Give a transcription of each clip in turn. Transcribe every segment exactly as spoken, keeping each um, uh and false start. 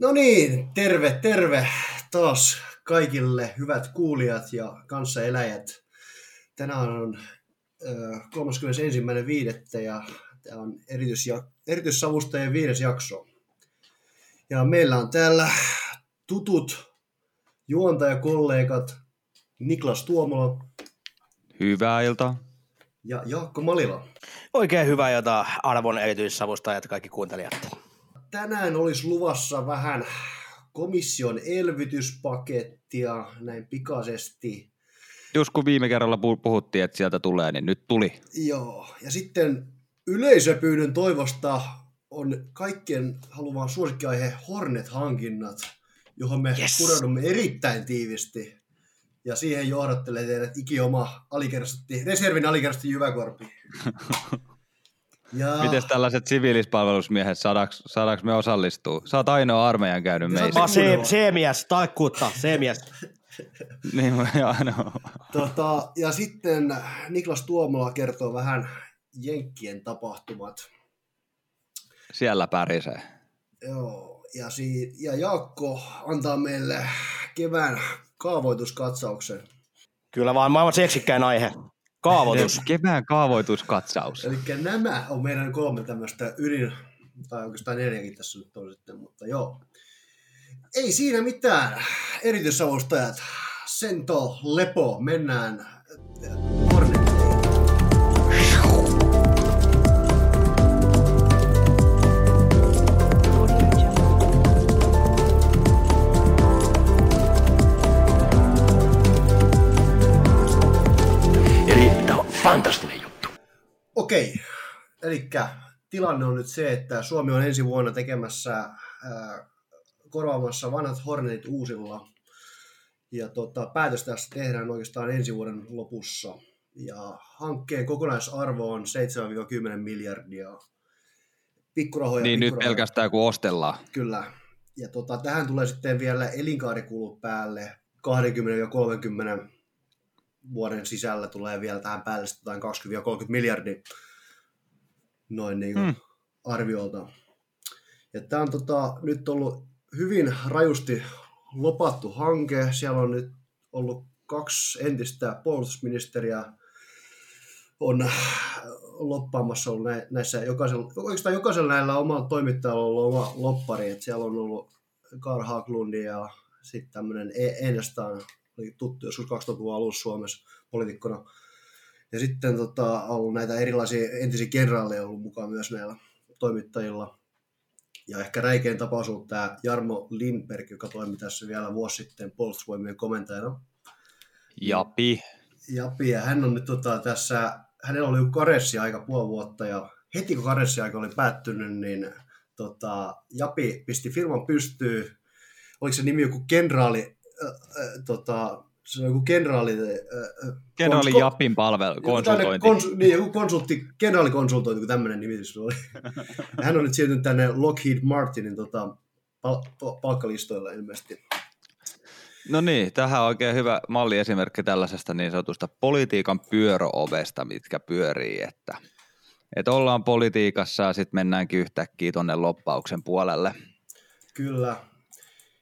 No niin, terve, terve taas kaikille hyvät kuulijat ja kanssaeläjät. Tänään on kolmaskymmenesensimmäinen viidettä ja tämä on erityissavustajien viides jakso. Ja meillä on täällä tutut juontajakollegat Niklas Tuomola. Hyvää iltaa. Ja Jaakko Mälilä. Oikein hyvää iltaa arvon erityissavustajat ja kaikki kuuntelijat. Tänään olisi luvassa vähän komission elvytyspakettia näin pikaisesti. Just kun viime kerralla puhuttiin, että sieltä tulee, niin nyt tuli. Joo, ja sitten yleisöpyydyn toivosta on kaikkien haluamaan suosikkiaihe Hornet-hankinnat, johon me yes. pureudumme erittäin tiivisti. Ja siihen johdattelee teidät ikioma alikersti, reservin alikersti Jyväkorpi. Ja... Miten tällaiset siviilispalvelusmiehet, saadaanko, saadaanko me osallistua? Sä oot ainoa armeijan käynyt meistä. C-mies, taikkuutta, C-mies. Niin, ainoa. Tota, ja sitten Niklas Tuomola kertoo vähän Jenkkien tapahtumat. Siellä pärisee. Joo, ja, si- ja Jaakko antaa meille kevään kaavoituskatsauksen. Kyllä vaan, maailman seksikkäin aihe. Kaavoitus. Kevään kaavoituskatsaus. Eli nämä on meidän kolme tämmöistä ydin, tai oikeastaan neljäkin tässä nyt on sitten, mutta joo. Ei siinä mitään. Erityissavustajat, sento, lepo, mennään. Fantastinen juttu. Okei, elikkä tilanne on nyt se, että Suomi on ensi vuonna tekemässä, ää, korvaamassa vanhat Hornetit uusilla. Ja tota, päätös tästä tehdään oikeastaan ensi vuoden lopussa. Ja hankkeen kokonaisarvo on seitsemästä kymmeneen miljardia. Pikkurahoja. Niin pikkurahoja. Nyt pelkästään kun ostellaan. Kyllä. Ja tota, tähän tulee sitten vielä elinkaarikulut päälle kaksikymmentä kolmekymmentä. Vuoden sisällä tulee vielä tähän päälle jotain kaksikymmentä kolmekymmentä miljardia noin niin kuin mm. arviolta. Ja tämä on tota, nyt ollut hyvin rajusti lopattu hanke. Siellä on nyt ollut kaksi entistä puolustusministeriä on loppaamassa ollut näissä jokaisella, oikeastaan jokaisella näillä omalla toimittajalla on ollut oma loppari. Et siellä on ollut Carl Haglund ja sitten tämmöinen ennestään tuttu joskus kaksituhattaluvun alussa Suomessa poliitikkona. Ja sitten tota, ollut näitä erilaisia entisiä kenraaleja ollut mukaan myös näillä toimittajilla. Ja ehkä räikein tapaus on tämä Jarmo Lindberg, joka toimi tässä vielä vuosi sitten puolustusvoimien komentajana. Japi. Japi, ja hän on nyt tota, tässä, hänellä oli karenssiaika puoli vuotta, ja heti kun karenssiaika oli päättynyt, niin tota, Japi pisti firman pystyyn. Oliko se nimi joku kenraali? Tota, se on joku kenraali... Kenraali konsul... Japin palvelu, konsultointi. Konsu... Niin, joku konsultti, kenraalikonsultointi, kun tämmöinen nimitys oli. Hän on nyt siirtynyt tänne Lockheed Martinin tota, pal- pal- palkkalistoilla ilmeisesti. No niin, tähän on oikein hyvä malliesimerkki tällaisesta niin sanotusta politiikan pyöröovesta, mitkä pyörii, että, että ollaan politiikassa ja sitten mennäänkin yhtäkkiä tuonne loppauksen puolelle. Kyllä.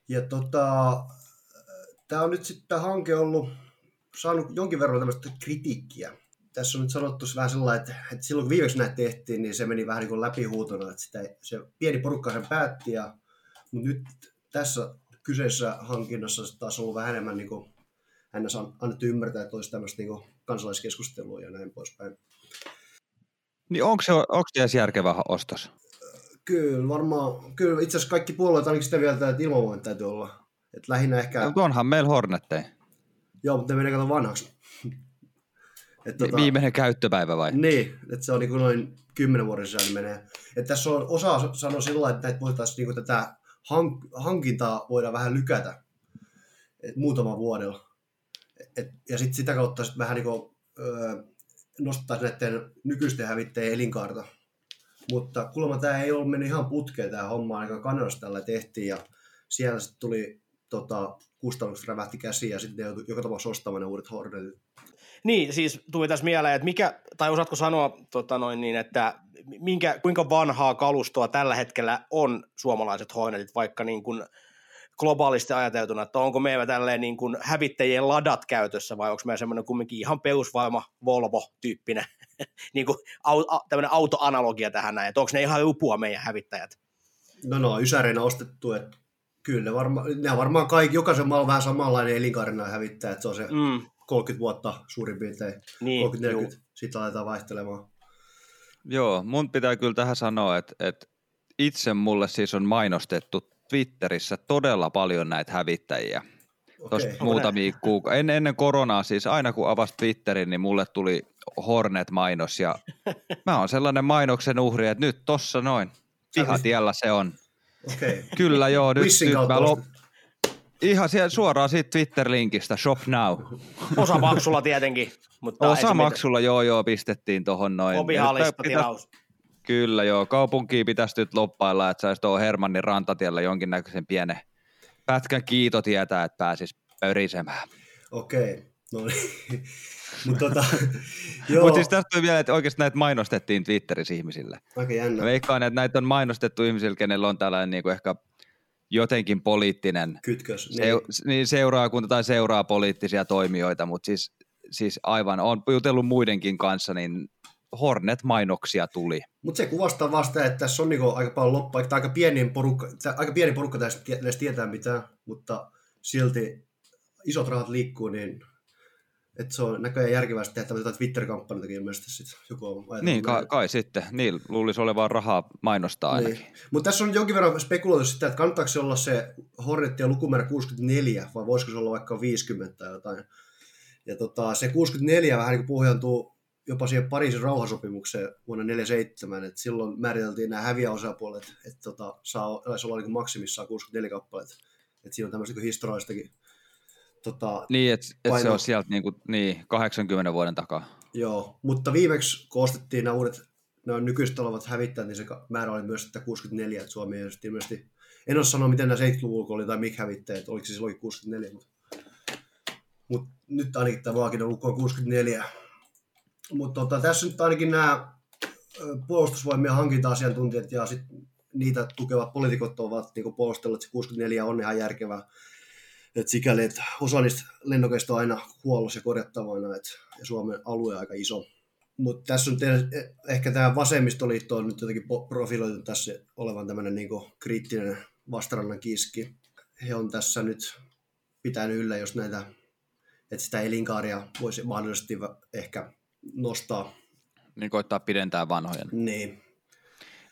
Ja tota... Tämä on nyt sitten tämä hanke ollut saanut jonkin verran tämmöistä kritiikkiä. Tässä on nyt sanottu vähän sellainen, että, että silloin kun viimeksi näitä tehtiin, niin se meni vähän niin kuin läpihuutona, että sitä, se pieni porukka sen päätti, ja, mutta nyt tässä kyseisessä hankinnassa se taas on ollut vähän enemmän niin kuin hän on annettu ymmärtää, että olisi tämmöistä niin kuin kansalaiskeskustelua ja näin poispäin. Niin onko se, onko se edes järkevä ostos? Kyllä varmaan, kyllä itse asiassa kaikki puolueet ainakin sitä vielä, että ilmavoimat täytyy olla. Et lähinnä ehkä... No, onhan meillä Hornetteja. Joo, mutta ne menee kato vanhaksi. Et, tota... Viimeinen käyttöpäivä vai? Niin, että se on niin kuin noin kymmenen vuoden sisällä menee. Et tässä on osa sanoa sillä lailla, että näitä voitaisiin niin kuin tätä hank- hankintaa voidaan vähän lykätä et muutaman vuodella. Et, ja sitten sitä kautta sit vähän niin kuin, öö, nostettaisiin näiden nykyisten hävittäjien elinkaarta. Mutta kuulemma tämä ei ole mennyt ihan putkeen tämä homma, ainakaan Kanadassa tällä tehtiin ja siellä sitten tuli tota, kustannukset rävähti käsiin ja sitten joutui joka tapauksessa ostamaan ne uudet Hornetit. Niin, siis tuli tässä mieleen, että mikä, tai osaatko sanoa, tota noin niin, että minkä, kuinka vanhaa kalustoa tällä hetkellä on suomalaiset Hornetit, vaikka niin kuin globaalisti ajateltuna, että onko meillä tälleen niin kuin hävittäjien ladat käytössä vai onko meillä semmoinen kumminkin ihan peusvaima Volvo-tyyppinen niin kuin au, tämmöinen autoanalogia tähän näin, että onko ne ihan upua meidän hävittäjät? No no, ysäreinä ostettu, että kyllä, varma, ne varmaan kaikki, jokaisen maa on vähän samanlainen elinkaarina hävittää, että se on se mm. kolmekymmentä vuotta suurin piirtein, niin, kolmekymmentä neljäkymmentä, sitten aletaan vaihtelemaan. Joo, mun pitää kyllä tähän sanoa, että, että itse mulle siis on mainostettu Twitterissä todella paljon näitä hävittäjiä. Okay. Tuosta muutamia kuuka- en, ennen koronaa siis, aina kun avasi Twitterin, niin mulle tuli Hornet-mainos, ja mä oon sellainen mainoksen uhri, että nyt tossa noin, pihatiellä se on. Okay. Kyllä joo, nyt, nyt mä lop... Ihan siellä, suoraan siitä Twitter-linkistä, shop now. Osa maksulla tietenkin. Mutta Osa maksulla, joo joo, pistettiin tohon noin. Hobihaalista tilaus. Kyllä joo, kaupunkiin pitäisi nyt loppailla, että saisi tuohon Hermannin rantatiellä jonkinnäköisen pienen pätkän kiitotietä, että pääsisi pörisemään. Okei, okay. No niin. Mutta tota, mut siis tästä tuli vielä, että oikeasti näitä mainostettiin Twitterissä ihmisille. Aika jännä. Veikkaan, että näitä on mainostettu ihmisille, kenellä on tällainen niin kuin ehkä jotenkin poliittinen kytkös. Niin. Niin seuraakunta tai seuraa poliittisia toimijoita, mutta siis, siis aivan, olen jutellut muidenkin kanssa, niin Hornet-mainoksia tuli. Mutta se kuvastaa vasta, että tässä on niinku aika paljon loppu, aika pieni porukka, aika pieni porukka tässä tietää mitään, mutta silti isot rahat liikkuu, niin että se on näköjään järkevästi tehdä tämmöitä Twitter-kampanjoitakin ilmeisesti sitten joku on. Niin, kai, kai sitten. Niin, luulisi olevaa rahaa mainostaa ainakin. Niin. Mutta tässä on jonkin verran spekuloitu sitä, että kannattaako se olla se Hornettien lukumäärä kuusikymmentäneljä, vai voisiko se olla vaikka viisikymmentä tai jotain. Ja tota, se kuusikymmentäneljä vähän niin kuin pohjantuu jopa siihen Pariisin rauhansopimukseen vuonna neljäkymmentäseitsemän, että silloin määriteltiin nämä häviäosapuolet, että tota, saa, saisi olla niin maksimissaan kuusikymmentäneljä kappaletta. Että siinä on tämmöistä niin historiallistakin. Tota, niin, että et se on sieltä niin kuin, niin, kahdeksankymmenen vuoden takaa. Joo, mutta viimeksi kun ostettiin nämä uudet, nämä nykyiset olevat hävittäjät, niin se määrä oli myös että kuusikymmentäneljä, että Suomi ei ilmeisesti, en ole sanoa miten nämä seitsemänkymmentäluvulla oli tai mikä hävittäjät, oliko se silloin kuusikymmentäneljä, mutta, mutta nyt ainakin tämä vaakintaluku on kuusikymmentäneljä. Mutta tota, tässä nyt ainakin nämä puolustusvoimien hankinta-asiantuntijat ja sit niitä tukevat poliitikot ovat niin puolustelleet, että se kuusikymmentäneljä on ihan järkevää. Et sikäli, että osa niistä lennokeista on aina huollossa ja korjattavana, et, ja Suomen alue on aika iso. Mutta tässä on te- ehkä tämä vasemmistoliitto on nyt jotenkin profiloitu tässä olevan tämmöinen niinku kriittinen vastarannan kiiski. He on tässä nyt pitänyt yllä, jos näitä, että sitä elinkaaria voisi mahdollisesti ehkä nostaa. Niin koittaa pidentää vanhoja. Niin.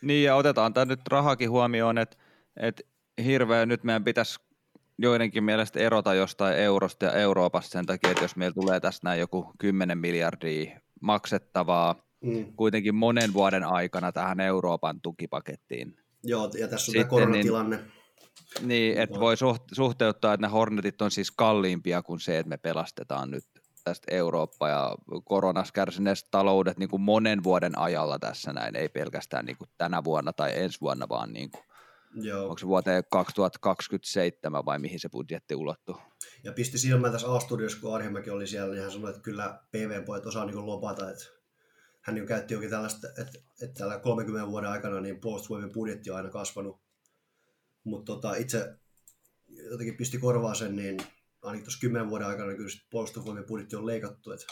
Niin, ja otetaan tämä nyt rahakin huomioon, että et hirveä nyt meidän pitäisi joidenkin mielestä erota jostain eurosta ja Euroopasta sen takia, että jos meillä tulee tässä näin joku kymmenen miljardia maksettavaa mm. kuitenkin monen vuoden aikana tähän Euroopan tukipakettiin. Joo, ja tässä on sitten, tämä koronatilanne. Niin, niin että voi suhteuttaa, että ne Hornetit on siis kalliimpia kuin se, että me pelastetaan nyt tästä Eurooppa ja koronasta kärsineestä taloudet niin kuin monen vuoden ajalla tässä näin, ei pelkästään niin kuin tänä vuonna tai ensi vuonna, vaan niin kuin joo. Onko se vuoteen kaksituhattakaksikymmentäseitsemän vai mihin se budjetti ulottuu? Ja pisti silmään tässä A-studiossa, kun Arhinmäki oli siellä, niin hän sanoi, että kyllä P V-pojat osaa niin lopata. Että hän niin käytti jokin tällaista, että, että tällä kolmenkymmenen vuoden aikana niin puolustusvoimien budjetti on aina kasvanut. Mutta tota, itse jotenkin pisti korvaa sen, niin ainakin tuossa kymmenen vuoden aikana niin kyllä puolustusvoimien budjetti on leikattu. Että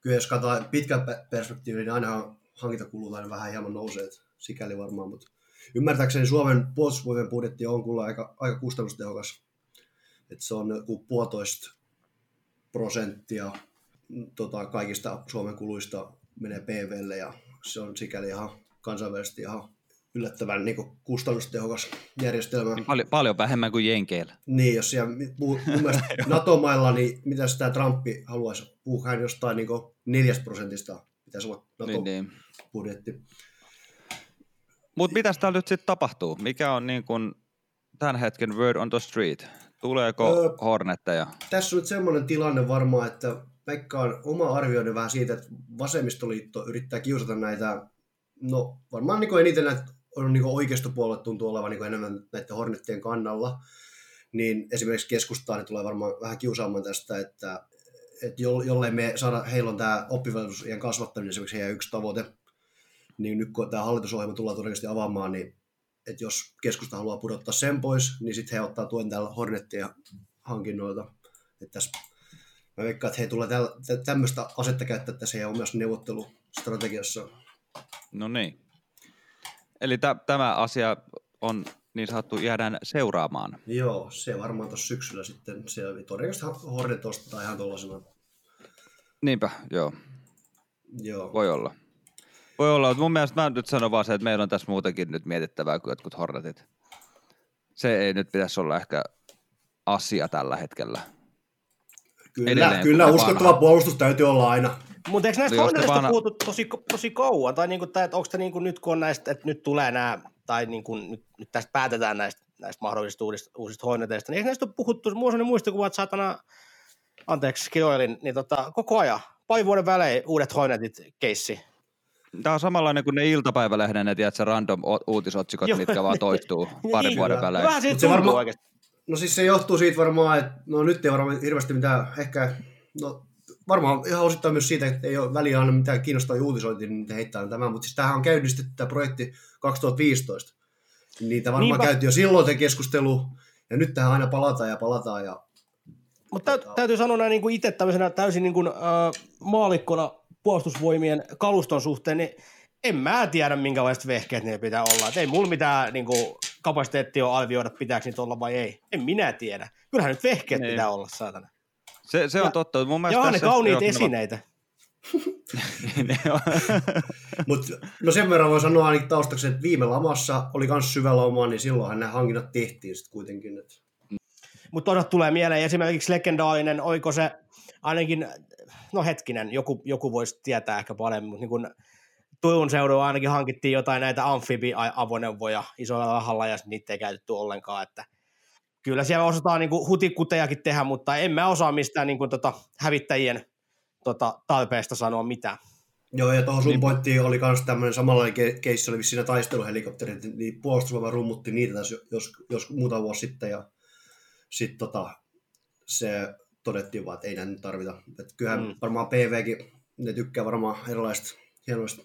kyllä jos katsotaan pitkän perspektiivin, niin ainahan hankintakulut aina vähän hieman nousee, sikäli varmaan, mutta ymmärtääkseni Suomen puolustusvoimien budjetti on kyllä aika, aika kustannustehokas. Että se on joku puolitoista prosenttia tota, kaikista Suomen kuluista menee P V:lle ja se on sikäli ihan kansainvälisesti ihan yllättävän niin kuin kustannustehokas järjestelmä. Paljon, paljon vähemmän kuin Jenkeillä. Niin, jos siellä mun mielestä NATO-mailla, niin mitä sitä Trump haluaisi puhua jostain niin kuin neljästä prosentista, pitäisi olla NATO-budjetti. Mutta mitä täällä nyt sitten tapahtuu? Mikä on niin kun tämän hetken word on the street? Tuleeko öö, hornetteja? Tässä on nyt semmoinen tilanne varmaan, että veikkaan oma arvioiden vähän siitä, että vasemmistoliitto yrittää kiusata näitä, no varmaan niin eniten näitä on niin oikeistopuolella tuntuu olevan niin enemmän näiden hornettien kannalla. niin esimerkiksi keskustaan niin tulee varmaan vähän kiusaamaan tästä, että, että jollei me saada, heillä on tämä oppivelvollisuusiän kasvattaminen esimerkiksi heidän yksi tavoite, niin nyt kun tämä hallitusohjelma tullaan todennäköisesti avaamaan, niin että jos keskusta haluaa pudottaa sen pois, niin sitten he ottaa tuen täällä Hornetia hankinnoilta. Että tässä, mä veikkaan, että he tulee tämmöistä asetta käyttää tässä heidän omassa neuvottelustrategiassa. No niin. Eli t- tämä asia on niin sanottu jäädään seuraamaan. Joo, se varmaan tuossa syksyllä sitten selvi. Todennäköisesti Hornet ostaa ihan tuollaisena. Niinpä, joo. Joo. Voi olla. Voi olla, mutta mun mielestä mä nyt sanon vaan se, että meillä on tässä muutenkin nyt mietittävää kuin jotkut Hornetit. Se ei nyt pitäisi olla ehkä asia tällä hetkellä. Kyllä, edelleen, kyllä uskottava vanha. Puolustus täytyy olla aina. Mutta eikö näistä Hornetista vanha... puhuttu tosi, tosi kauan? Tai niinku, että onko niinku nyt kun on näistä, että nyt tulee nämä, tai niinku, nyt, nyt tästä päätetään näistä, näistä mahdollisista uudista, uusista Horneteista, niin eikö näistä ole puhuttu? Mulla on sellainen muistikuva, että saatana, anteeksi, kiloilin, niin tota, koko ajan, pari vuoden välein uudet Hornetit-keissi. Tämä on samanlainen kuin ne iltapäivälehden, ne tiedätkö, random uutisotsikot, mitkä vaan toittuu pari vuoden välein. Vähän siitä tuntuu oikeasti. No siis se johtuu siitä varmaan, että no nyt ei varmaan hirveästi mitään, ehkä, no varmaan ihan osittain myös siitä, että ei ole väliä aina mitään kiinnostavia uutisointia, niin heittää tämän, mutta siis tämähän on käynnistetty tämä projekti kaksituhattaviisitoista. Niitä varmaan Niinpä. käytiin jo silloin se keskustelu, ja nyt tähän aina palataan ja palataan. Ja... Mutta täytyy sanoa näin niin kuin itse tämmöisenä täysin niin kuin, äh, maalikkona, puolustusvoimien kaluston suhteen, niin en mä tiedä, minkälaiset vehkeet niillä pitää olla. Et ei mulla mitään niin kuin, kapasiteettia ole arvioida, pitääkö niitä olla vai ei. En minä tiedä. Kyllähän nyt vehkeet niin. pitää olla, saatana. Se, se on ja, totta. Mun ja on ne kauniit esineitä. Mut, no sen verran voi sanoa ainakin taustaksi, että viime lamassa oli myös syvä lama, niin silloinhan nämä hankinnat tehtiin sitten kuitenkin. Että... Mutta toisaalta tulee mieleen esimerkiksi legendaarinen, oiko se ainakin... No hetkinen, joku, joku voisi tietää ehkä paremmin, mutta niin kun Turun seudulla ainakin hankittiin jotain näitä amfibi-avoneuvoja isolla rahalla ja niitä ei käytetty ollenkaan, että kyllä siellä osataan niin kun hutikutejakin tehdä, mutta en mä osaa mistään niin kun tota hävittäjien tota tarpeesta sanoa mitään. Joo, ja tuohon sun pointtiin oli myös tämmöinen samanlainen ke- keissi, oli siinä taisteluhelikopterit, niin puolustusvoima rummutti niitä tässä jos, jos muutama vuosi sitten ja sitten tota, se... todettiin vaan, että ei näitä nyt tarvita. Että kyllähän mm. varmaan P V:kin, ne tykkää varmaan erilaisista hienoista,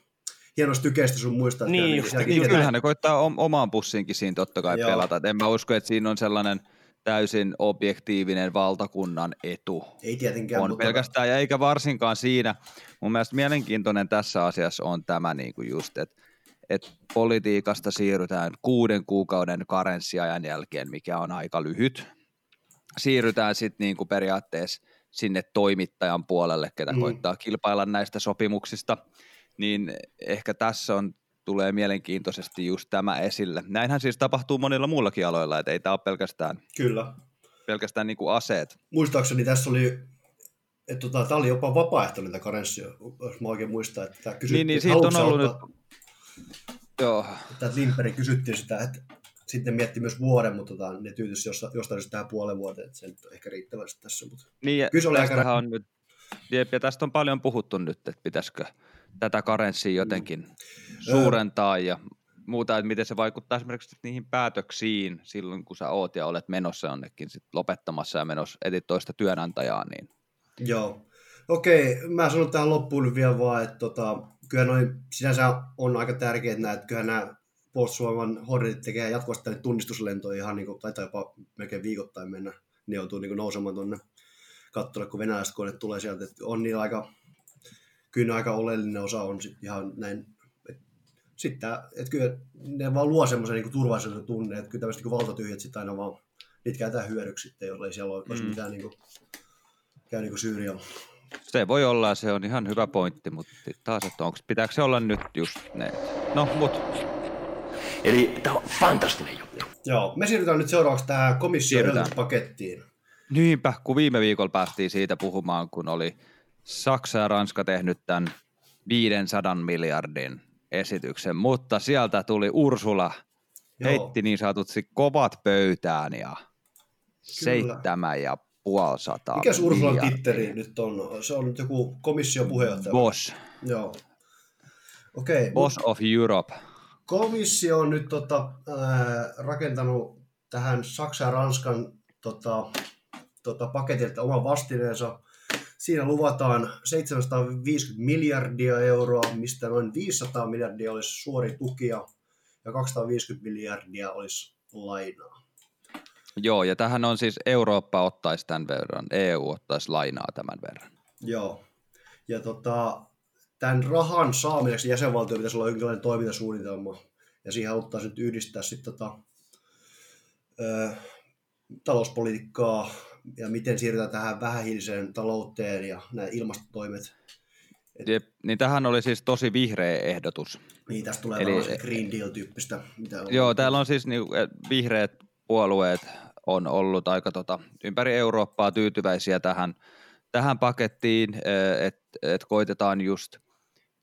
hienoista tykeistä sun muista. Niin, niin kyllähän ne koittaa omaan pussiinkin siinä totta kai Joo. pelata. Et en mä usko, että siinä on sellainen täysin objektiivinen valtakunnan etu. Ei tietenkään. On mutta... pelkästään, ja eikä varsinkaan siinä. Mun mielestä mielenkiintoinen tässä asiassa on tämä niin kuin just, että et politiikasta siirrytään kuuden kuukauden karenssiajan jälkeen, mikä on aika lyhyt. Siirrytään sitten niinku periaatteessa sinne toimittajan puolelle, ketä mm. koittaa kilpailla näistä sopimuksista, niin ehkä tässä on, tulee mielenkiintoisesti just tämä esille. Näinhän siis tapahtuu monilla muullakin aloilla, että ei tämä ole pelkästään, Kyllä. pelkästään niinku aseet. Muistaakseni tässä oli, että tota, tämä oli jopa vapaaehtoinen tämä karenssi, jos mä oikein muistan, että tämä kysyttiin, niin, niin, että haluatko ollut... ottaa, Joo. Tämä Lindberg kysyttiin sitä, että sitten mietti myös vuoden, mutta tota, ne tyytyisi jostain tähän puolen vuoteen, että se nyt on ehkä riittävästi tässä. Mutta... Niin, aika... on nyt, ja tästä on paljon puhuttu nyt, että pitäisikö tätä karenssia jotenkin mm. suurentaa ja muuta, että miten se vaikuttaa esimerkiksi niihin päätöksiin silloin, kun sä oot ja olet menossa jonnekin sit lopettamassa ja menossa etit toista työnantajaa. Niin... Joo, okei, mä sanon tähän loppuun vielä vaan, että tota, kyllä noin sinänsä on aika tärkeät näitä, että kyllähän nämä Puolustusvoiman Hornetit tekee jatkuvasti tunnistuslentoja ihan, niin kuin, taitaa jopa melkein viikoittain mennä, ne joutuu niin kuin nousemaan tuonne kattolle, kun venäläiset koneet tulee sieltä, että on niillä aika, kyllä aika oleellinen osa on sit ihan näin, että sit tää, et kyllä ne vaan luo semmoisen niin kuin turvallisuuden tunne, että kyllä tämmöiset niin kuin valtatyhjät sitten aina vaan, niitä käytetään hyödyksi sitten, jollei siellä ole mm. mitään niin kuin, käy niin kuin Syyrialla. Se voi olla, se on ihan hyvä pointti, mutta taas, että onko, pitääkö se olla nyt just ne, no mut. Eli tämä on fantastinen juttu. Joo, me siirrytään nyt seuraavaksi tähän komission elvytyspakettiin. Niinpä, kun viime viikolla päästiin siitä puhumaan, kun oli Saksa ja Ranska tehnyt tämän viisisataa miljardin esityksen, mutta sieltä tuli Ursula, Joo. heitti niin sanotusti kovat pöytään ja seitsemän ja puoli sataa miljardia. Mikäs Ursulan titteri nyt on? Se on nyt joku komission puheenjohtaja. Boss. Joo. Okay, Boss of Europe. Komissio on nyt tota, ää, rakentanut tähän Saksan ja Ranskan tota, tota, paketilta oman vastineensa. Siinä luvataan seitsemänsataaviisikymmentä miljardia euroa, mistä noin viisisataa miljardia olisi suori tukia ja kaksisataaviisikymmentä miljardia olisi lainaa. Joo, ja tähän on siis Eurooppa ottaisi tämän verran, E U ottaisi lainaa tämän verran. Joo, ja tota, tämän rahan saamiseksi jäsenvaltio pitäisi olla jonkinlainen toimintasuunnitelma, ja siihen haluttaisiin nyt yhdistää sitten tota, ö, talouspolitiikkaa, ja miten siirrytään tähän vähähiiliseen talouteen ja nämä ilmastotoimet. Et... Jep, niin tähän oli siis tosi vihreä ehdotus. Niin, tästä tulee Eli... tällaista Green Deal-tyyppistä. Mitä on... Joo, täällä on siis niin, vihreät puolueet on ollut aika tota, ympäri Eurooppaa tyytyväisiä tähän, tähän pakettiin, että et koitetaan just,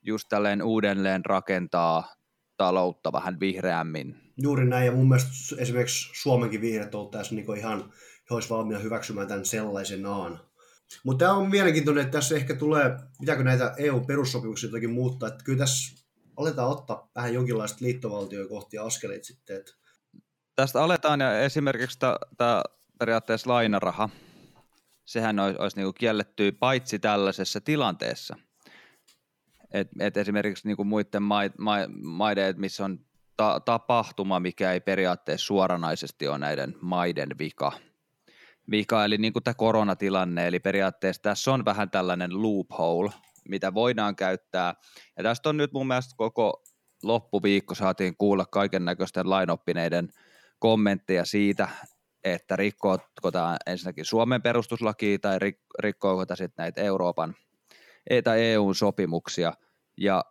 just tälleen uudelleen rakentaa taloutta vähän vihreämmin. Juuri näin, ja mun mielestä esimerkiksi Suomenkin vihreät on tässä niin ihan... he olisivat valmiina hyväksymään tämän sellaisenaan. Mutta tämä on mielenkiintoinen, että tässä ehkä tulee, pitääkö näitä E U-perussopimuksia jotakin muuttaa, että kyllä tässä aletaan ottaa vähän jonkinlaiset liittovaltioja kohti ja askeleet sitten. Että. Tästä aletaan, ja esimerkiksi tämä periaatteessa lainaraha, sehän olisi niinku kielletty paitsi tällaisessa tilanteessa. Et, et esimerkiksi niinku muiden maiden, missä on ta- tapahtuma, mikä ei periaatteessa suoranaisesti ole näiden maiden vika, Vika, eli niin kuin tämä koronatilanne, eli periaatteessa tässä on vähän tällainen loophole, mitä voidaan käyttää, ja tästä on nyt mun mielestä koko loppuviikko saatiin kuulla kaiken näköisten lainoppineiden kommentteja siitä, että rikkoako tämä ensinnäkin Suomen perustuslakia tai rikkoako tämä sitten näitä Euroopan tai E U:n sopimuksia, ja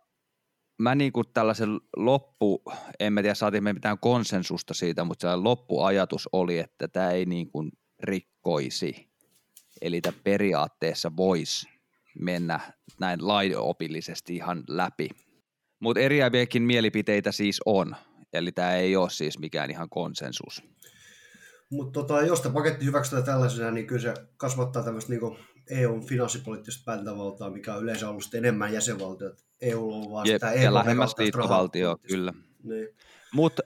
mä niin kuin tällaisen loppu, en mä tiedä saatiin me mitään konsensusta siitä, mutta se loppuajatus oli, että tämä ei niin kuin rikkoisi, eli tämä periaatteessa voisi mennä näin lainopillisesti ihan läpi. Mutta eriäviäkin mielipiteitä siis on, eli tämä ei ole siis mikään ihan konsensus. Mutta tota, jos tämä paketti hyväksytään tällaisena, niin kyllä se kasvattaa tämmöistä niinku E U:n finanssipoliittista päätäntävaltaa, mikä on yleensä ollut enemmän jäsenvaltioita. E U on vaan sitä E U lähemmäs liittovaltioa, kyllä. Niin. Mutta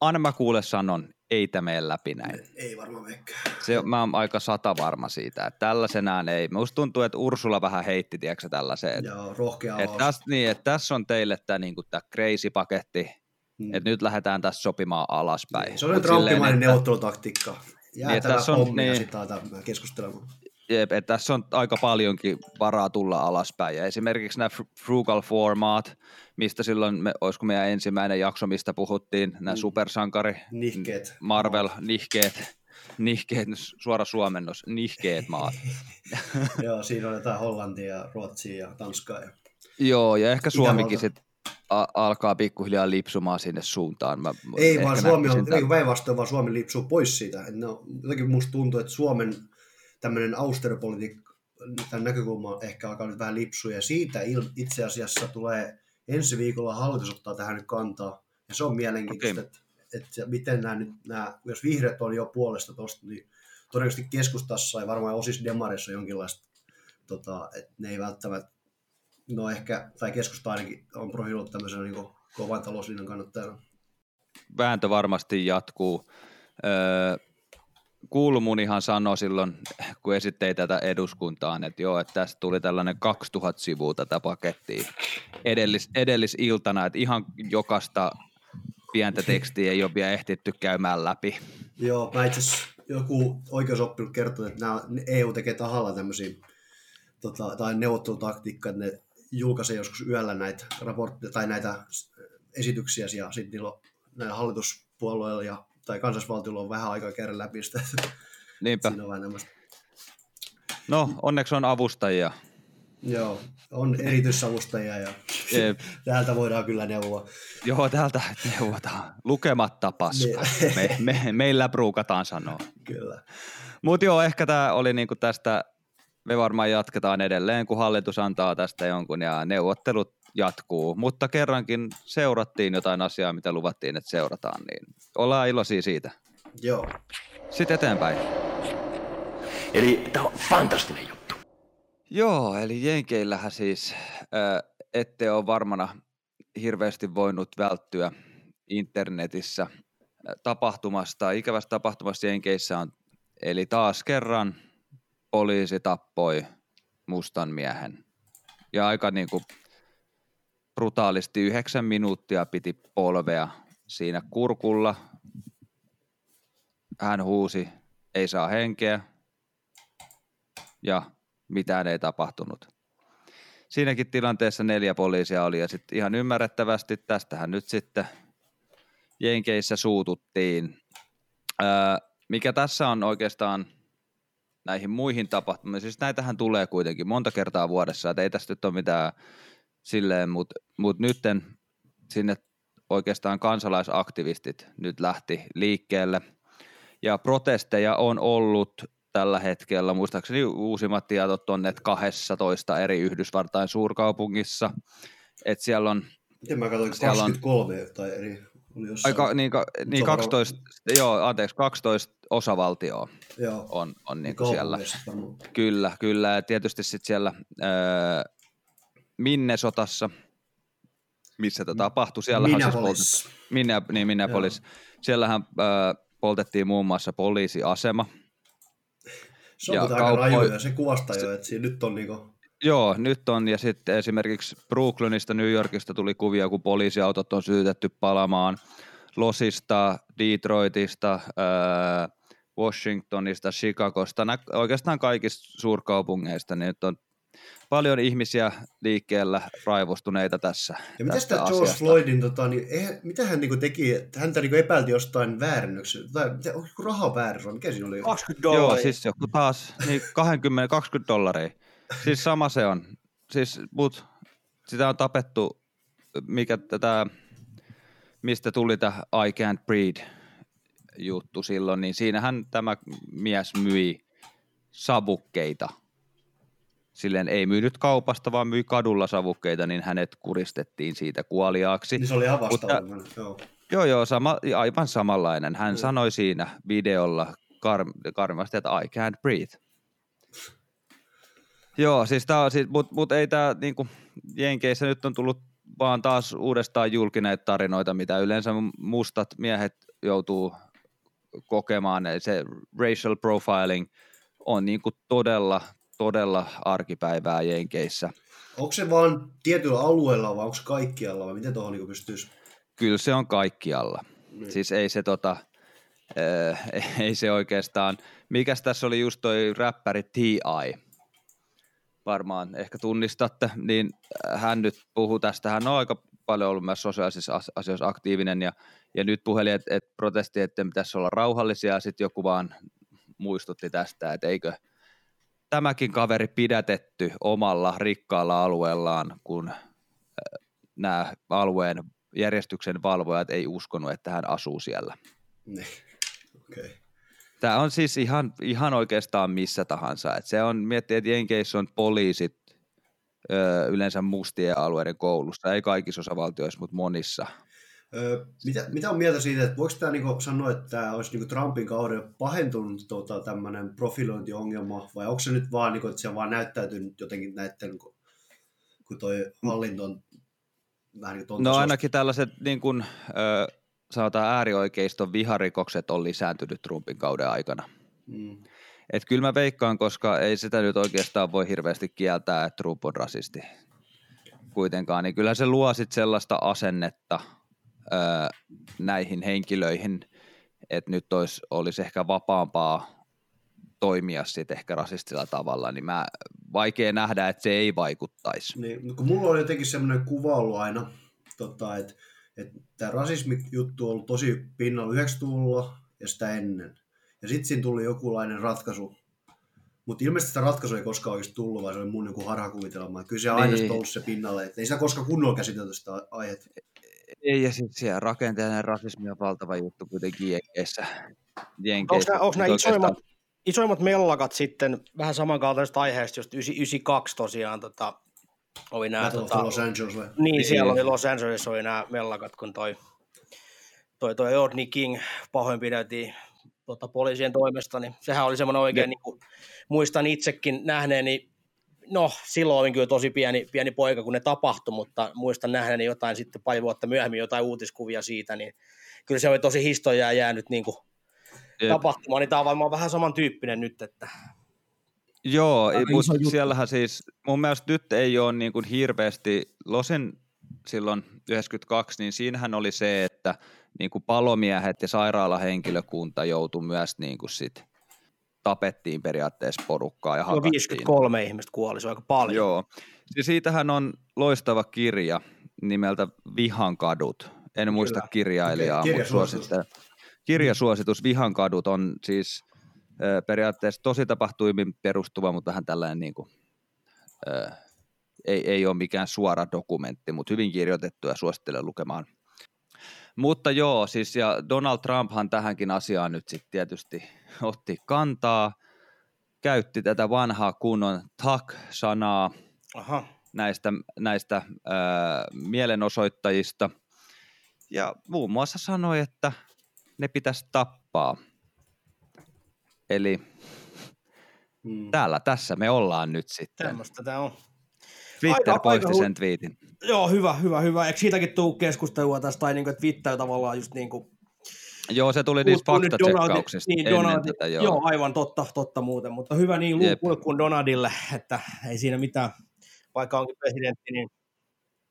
anna mä kuule sanon, ei tämä mene läpi näin. Ei varmaan menekään. Se, mä oon aika sata varma siitä, että tällaisenään ei. Musta tuntuu, että Ursula vähän heitti, tiedätkö tällaiseen. Joo, rohkea että tästä, niin, että tässä on teille tämä niinku, crazy paketti, hmm. että nyt lähdetään tässä sopimaan alaspäin. Se on nyt Trumpimainen neuvottelutaktiikka. Jäätävä pommia niin, sitä tämän keskustelemaan. Jep, että tässä on aika paljonkin varaa tulla alaspäin. Ja esimerkiksi nämä frugal format, mistä silloin, me, olisiko meidän ensimmäinen jakso, mistä puhuttiin, nämä supersankari, nihkeet. Marvel, nihkeet, nihkeet, suora suomennos, nihkeet maat. Joo, siinä on jotain Hollantia, Ruotsia ja Tanskaa. Ja... Joo, ja ehkä Suomikin sitten a- alkaa pikkuhiljaa lipsumaan sinne suuntaan. Mä ei vaan Suomi on, tämän... ei väinvastoin, vaan Suomi lipsuu pois siitä. No, jotenkin musta tuntuu, että Suomen... tämmöinen austerpolitiikka, tämän näkökulma ehkä alkaa nyt vähän lipsua, ja siitä itse asiassa tulee ensi viikolla hallitus ottaa tähän nyt kantaa, ja se on mielenkiintoista, okay. että, että miten nämä nyt, nämä, jos vihreät on jo puolesta tuosta, niin todennäköisesti keskustassa ja varmaan osissa demareissa jonkinlaista, tota, että ne ei välttämättä, no ehkä, tai keskusta ainakin on profiloitu tämmöisenä niin kovan talouslinjan kannattajana. Vääntö varmasti jatkuu. Öö... Kulmunihan sanoi silloin, kun esittei tätä eduskuntaan, että joo, että tästä tuli tällainen kaksituhatta sivua tätä pakettia edellis, edellisiltana, että ihan jokaista pientä tekstiä ei ole vielä ehtitty käymään läpi. Joo, mä itse asiassa joku oikeusoppinut kertoo, että nämä E U tekee tahalla tämmöisiä tota, tai neuvottelutaktiikkaa, että ne julkaisee joskus yöllä näitä raportteja tai näitä esityksiä, ja sitten niillä on näillä hallituspuolueilla ja tai kansallisvaltiolla on vähän aikaa käydä läpi sitä. Niinpä. Siinä on vähän nämmöistä. No, onneksi on avustajia. Joo, on erityisavustajia ja täältä voidaan kyllä neuvoa. Joo, täältä neuvotaan. Lukematta paska. me, me, meillä pruukataan sanoa. Kyllä. Mutta joo, ehkä tämä oli niinku tästä, me varmaan jatketaan edelleen, kun hallitus antaa tästä jonkun ja neuvottelut jatkuu, mutta kerrankin seurattiin jotain asiaa, mitä luvattiin, että seurataan, niin ollaan iloisia siitä. Joo. Sitten eteenpäin. Eli tämä on fantastinen juttu. Joo, eli Jenkeillähän siis äh, ette ole varmana hirveästi voinut välttyä internetissä äh, tapahtumasta. Ikävästä tapahtumasta Jenkeissä on Eli taas kerran poliisi tappoi mustan miehen. Ja aika niin kuin brutaalisti yhdeksän minuuttia piti polvea siinä kurkulla. Hän huusi, ei saa henkeä ja mitään ei tapahtunut. Siinäkin tilanteessa neljä poliisia oli ja sitten ihan ymmärrettävästi tästähän nyt sitten Jenkeissä suututtiin. Öö, mikä tässä on oikeastaan näihin muihin tapahtumiin, siis näitähän tulee kuitenkin monta kertaa vuodessa, että ei tästä nyt ole mitään silleen, mutta mut nytten sinne oikeastaan kansalaisaktivistit nyt lähti liikkeelle ja protesteja on ollut tällä hetkellä, muistaakseni uusimmat tiedot on, että kaksitoista eri Yhdysvartain suurkaupungissa, että siellä on... Miten mä katsoin, kaksikymmentäkolme on, tai eri... Aika, niin, niin kaksitoista, joo, anteeksi, kaksitoista osavaltioa joo. on, on niin siellä. Kyllä, kyllä. Ja tietysti sitten siellä ää, Minnesotassa, missä tätä tapahtui, siellähän Minneapolis. Siis Minne, niin, Minneapolis. Siellähän ää, poltettiin muun muassa poliisiasema. Se on ja aika rajoja, se kuvastaa jo, että siinä nyt on niinku... Joo, nyt on. Ja sitten esimerkiksi Brooklynista, New Yorkista tuli kuvia, kun poliisiautot on syytetty palamaan. Losista, Detroitista, ää, Washingtonista, Chicagosta, nä- oikeastaan kaikista suurkaupungeista. Niin nyt on paljon ihmisiä liikkeellä raivostuneita tässä Ja mitä sitä George asiasta. Floydin, tota, niin, eihän, mitä hän niinku teki? Häntä niinku epäilti jostain väärännyksellä. Tai joku rahaväärä, mikä siinä oli? kaksikymmentä dollaria. Joo, siis joku taas niin kaksikymmentä dollaria. Siis sama se on. Siis, mut sitä on tapettu, mikä tätä, mistä tuli tämä I can't breathe juttu silloin, niin siinähän tämä mies myi savukkeita. Silleen ei myynyt kaupasta, vaan myi kadulla savukkeita, niin hänet kuristettiin siitä kuoliaaksi. Niin se oli avastavamman, Mutta, joo. Joo, joo, sama, aivan samanlainen. Hän mm. sanoi siinä videolla kar- karmasti, että I can't breathe. Joo, siis tää, siis, mutta mut ei tämä niinku, Jenkeissä nyt on tullut vaan taas uudestaan julkineita tarinoita, mitä yleensä mustat miehet joutuu kokemaan. Eli se racial profiling on niinku todella, todella arkipäivää Jenkeissä. Onko se vaan tietyllä alueella vai onko se kaikkialla vai miten tuohon niinku pystyisi? Kyllä se on kaikkialla. Mm. Siis ei se tota... Öö, ei se oikeastaan... Mikäs tässä oli just toi räppäri T I varmaan ehkä tunnistatte, niin hän nyt puhuu tästä. Hän on aika paljon ollut myös sosiaalisissa asioissa aktiivinen, ja, ja nyt puheli, että et protestieiden pitäisi olla rauhallisia, ja sitten joku vaan muistutti tästä, että eikö tämäkin kaveri pidätetty omalla rikkaalla alueellaan, kun nämä alueen järjestyksen valvojat ei uskonut, että hän asuu siellä. Okay. Tämä on siis ihan, ihan oikeastaan missä tahansa. Et se on, miettii, että Jenkeissä on poliisit öö, yleensä mustien alueiden koulussa, ei kaikissa osavaltioissa, mutta monissa. Öö, mitä, mitä on mieltä siitä, että voiko tämä niinku sanoa, että tämä olisi niinku Trumpin kauden pahentunut tota, tämmöinen profilointiongelma, vai onko se nyt vaan, niinku, että se on vaan näyttäytynyt jotenkin näiden, kun, kun toi hallinto on vähän niin kuin... No ainakin tällaiset... Niin kun, öö, sanotaan äärioikeiston viharikokset on lisääntynyt Trumpin kauden aikana. Mm. Et kyllä mä veikkaan, koska ei sitä nyt oikeastaan voi hirveästi kieltää, että Trump on rasisti kuitenkaan. Niin kyllä se luo sit sellaista asennetta ö, näihin henkilöihin, että nyt olisi, olisi ehkä vapaampaa toimia sit ehkä rasistilla tavalla, niin mä vaikea nähdä, että se ei vaikuttaisi. Niin, kun mulla on jotenkin semmoinen kuva ollut aina, tota, että tämä rasismi-juttu on ollut tosi pinnalla yhdeksänkymmentäluvulla ja sitä ennen. Ja sitten siinä tuli jokulainen ratkaisu. Mutta ilmeisesti sitä ratkaisua ei koskaan oikeasti tullut, vaan se oli mun joku harhakuvitelma. Kyllä se on aina ollut se pinnalla, että ei sitä koskaan kunnolla käsitelty sitä aihetta. Ei, ja sitten siellä rakenteellinen rasismi on valtava juttu kuitenkin Jenkeissä. Jenkeissä. Onko nämä isoimmat, isoimmat mellakat sitten vähän samankaltaisesta aiheesta, just yhdeksänkymmentäkaksi tosiaan tota... Oli nää, tota, Los Angeles, vai? Niin, siellä oli Los Angeles, oli nämä mellakat, kun toi, toi, toi Rodney King pahoinpideltiin tota, poliisien toimesta, niin sehän oli semmoinen oikein, niin kuin, muistan itsekin nähneeni, no silloin olin kyllä tosi pieni, pieni poika, kun ne tapahtui, mutta muistan nähneeni jotain sitten pari vuotta myöhemmin, jotain uutiskuvia siitä, niin kyllä se oli tosi historiaa jäänyt niin kuin tapahtuma, niin tämä on varmaan vähän samantyyppinen nyt, että... Joo, mutta siellähän siis, mun mielestä nyt ei ole niin kuin hirveästi, Losin silloin yhdeksänkymmentäkaksi, niin siinähän oli se, että niin kuin palomiehet ja sairaalahenkilökunta joutui myös niin kuin sit, tapettiin periaatteessa porukkaa ja hakattiin. viisikymmentäkolme ihmistä kuoli, se on aika paljon. Joo, ja siitähän on loistava kirja nimeltä Vihan kadut. En Kyllä. muista kirjailijaa, okay, mutta suosittelen. Kirjasuositus Vihan kadut on siis... periaatteessa tosi tapahtuimin perustuva, mutta vähän tällainen niin kuin, ää, ei, ei ole mikään suora dokumentti, mutta hyvin kirjoitettu ja suosittelen lukemaan. Mutta joo, siis ja Donald Trumphan tähänkin asiaan nyt sitten tietysti otti kantaa, käytti tätä vanhaa kunnon thug-sanaa Aha. näistä, näistä ää, mielenosoittajista ja muun muassa sanoi, että ne pitäisi tappaa. Eli hmm. täällä, tässä me ollaan nyt sitten. Tämmöistä tämä on. Twitter poisti sen twiitin. Joo, hyvä, hyvä, hyvä. Eikö siitäkin tule keskustelua tästä, tai niin kuin, että Twitter tavallaan just niin kuin... Joo, se tuli niistä faktatsekkauksista niin, ennen tätä. Joo. joo, aivan totta, totta muuten, mutta hyvä niin luukkuun Donaldille, että ei siinä mitään, vaikka onkin presidentti, niin...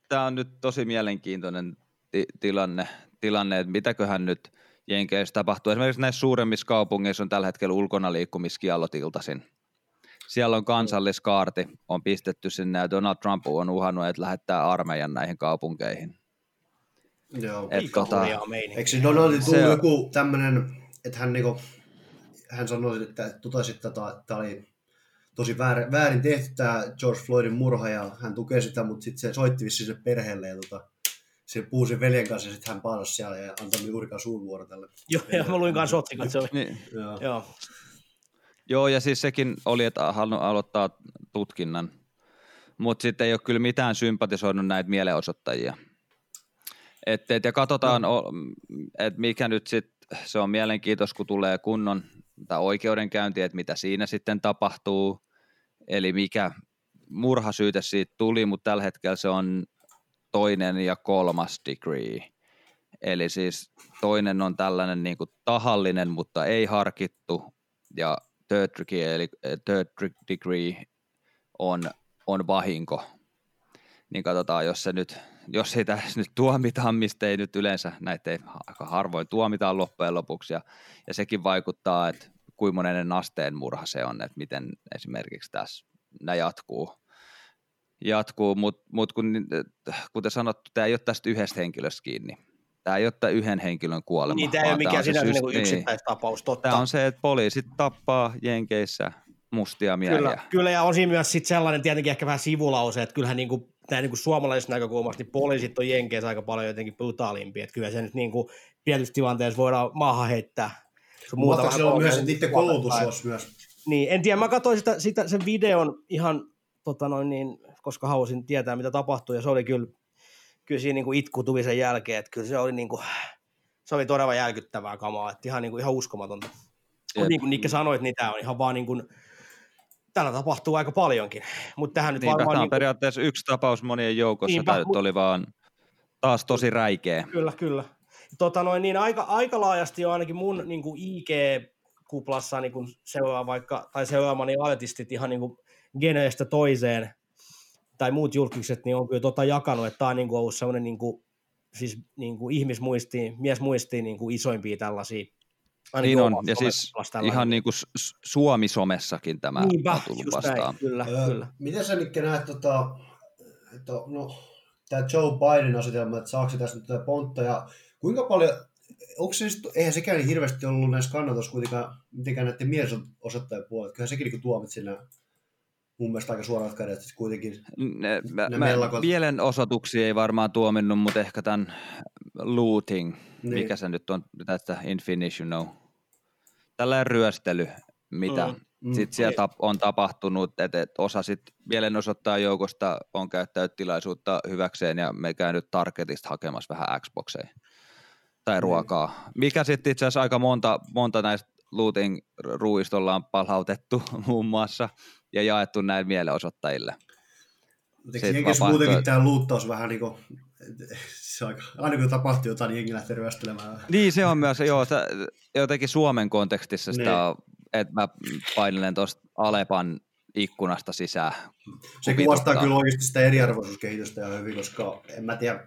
Tämä on nyt tosi mielenkiintoinen ti- tilanne, tilanne, että mitäköhän nyt... Jenkeissä tapahtuu. Esimerkiksi näissä suuremmissa kaupungeissa on tällä hetkellä ulkonaliikkumiskiellot iltaisin. Siellä on kansalliskaarti, on pistetty sinne ja Donald Trump on uhannut, että lähettää armeijan näihin kaupunkeihin. Joo, tota, eikö Donaldi tullut se... joku tämmöinen, että hän, niinku, hän sanoi, että tutasi, että tämä oli tosi väärin, väärin tehty tämä George Floydin murha ja hän tukee sitä, mutta sitten se soitti vissiin sen perheelle ja tota... Se puhui sen veljen kanssa ja sitten hän palasi siellä ja antoi juurikaan suunvuoro tälle. Joo, ja mä luin kanssa otsikon, se oli. Niin. Joo. Joo. Joo, ja siis sekin oli, että halunnut aloittaa tutkinnan, mutta sitten ei ole kyllä mitään sympatisoinut näitä mielenosoittajia. Et, et, ja katsotaan, no. että mikä nyt sitten, se on mielenkiintoista, kun tulee kunnon tai oikeudenkäynti, että mitä siinä sitten tapahtuu, eli mikä murhasyyte siitä tuli, mutta tällä hetkellä se on toinen ja kolmas degree, eli siis toinen on tällainen niin kuin tahallinen, mutta ei harkittu, ja third degree, eli third degree on, on vahinko. Niin katsotaan, jos se nyt, jos ei tässä nyt tuomitaan, mistä ei nyt yleensä, näitä ei aika harvoin tuomitaan loppujen lopuksi, ja, ja sekin vaikuttaa, että kuinka monen asteen murha se on, että miten esimerkiksi tässä nämä jatkuu. Jatkuu, mutta mut kun, kuten sanottu, tämä ei ole tästä yhdestä henkilöstä kiinni. Tämä ei ole yhden henkilön kuolema. Niin, tämä ei ole mikään sinänsä syst... niin yksittäistapaus, totta. Tämä on se, että poliisit tappaa Jenkeissä mustia miehiä. Kyllä, kyllä ja on siinä myös sit sellainen tietenkin ehkä vähän sivulause, että kyllähän niinku, näin niinku suomalaisessa näkökulmassa niin poliisit on Jenkeissä aika paljon jotenkin brutaalimpia. Että kyllä se nyt niinku, tietysti tilanteessa voidaan maahan heittää. Mutta se on myös niiden koulutus olisi myös. Niin, en tiedä, mä katsoin sitä, sitä, sen videon ihan... Tota noin niin, koska halusin tietää, mitä tapahtui, ja se oli kyllä, kyllä siinä niin kuin itku tuli sen jälkeen, että kyllä se oli, niin kuin, se oli todella järkyttävää kamaa, että ihan, niin kuin, ihan uskomatonta. Jep. Niin kuin Nikke sanoit, niin tämä on ihan vaan, niin kuin, täällä tapahtuu aika paljonkin. Mut tähän nyt niin, varmaan, tämä on niin kuin, periaatteessa yksi tapaus monien joukossa, niinpä, tämä nyt oli vaan taas tosi räikeä. Kyllä, kyllä. Tota noin, niin aika, aika laajasti on ainakin mun niin kuin I G-kuplassa niin kuin seuraa vaikka, tai seuraamani artistit ihan niin kuin, geneestä toiseen tai muut julkiset, niin on kyllä tota jakanut, että tämä on niinku ollut sellainen niinku, siis niinku ihmismuistiin, miesmuistiin niinku isoimpia tällaisia. Niin on, ja siis ihan niin kuin Suomi-somessakin tämä Niinpä, on tullut vastaan. Näin, kyllä, öö, kyllä. Miten sä Nikke näet, tota, että, no, tämä Joe Biden asetelma, että saako se tässä nyt tätä pontta, ja kuinka paljon, onko se, eihän sekään niin hirveästi ollut näissä kannatossa kuitenkaan mitenkään näiden mielenosoittajien puolella, kyllähän sekin niin tuomitsi nämä. Mun mielestä aika suorat kädet kuitenkin. Ne, ne mä, mielenosoituksia ei varmaan tuominnut, mutta ehkä tämän looting, niin. Mikä se nyt on, tästä infinitional, tällainen ryöstely, mitä mm, mm, sitten sieltä on tapahtunut, että et osa sitten mielenosoittajan joukosta on käyttänyt tilaisuutta hyväkseen ja me käy nyt Targetista hakemassa vähän Xboxeja tai niin. Ruokaa, mikä sitten itse asiassa aika monta, monta näistä looting-ruuistolla on palautettu muun muassa ja jaettu näin mielenosoittajille. Jenkeissä muutenkin tämä luuttaus vähän niin kuin, se aika, aina kun tapahtuu jotain, niin jengi lähtee ryöstelemään. Niin se on myös, joo, sitä, jotenkin Suomen kontekstissa sitä on, että mä painelen tuosta Alepan ikkunasta sisään. Se kuvastaa kyllä oikeasti sitä eriarvoisuuskehitystä ihan hyvin, koska en mä tiedä.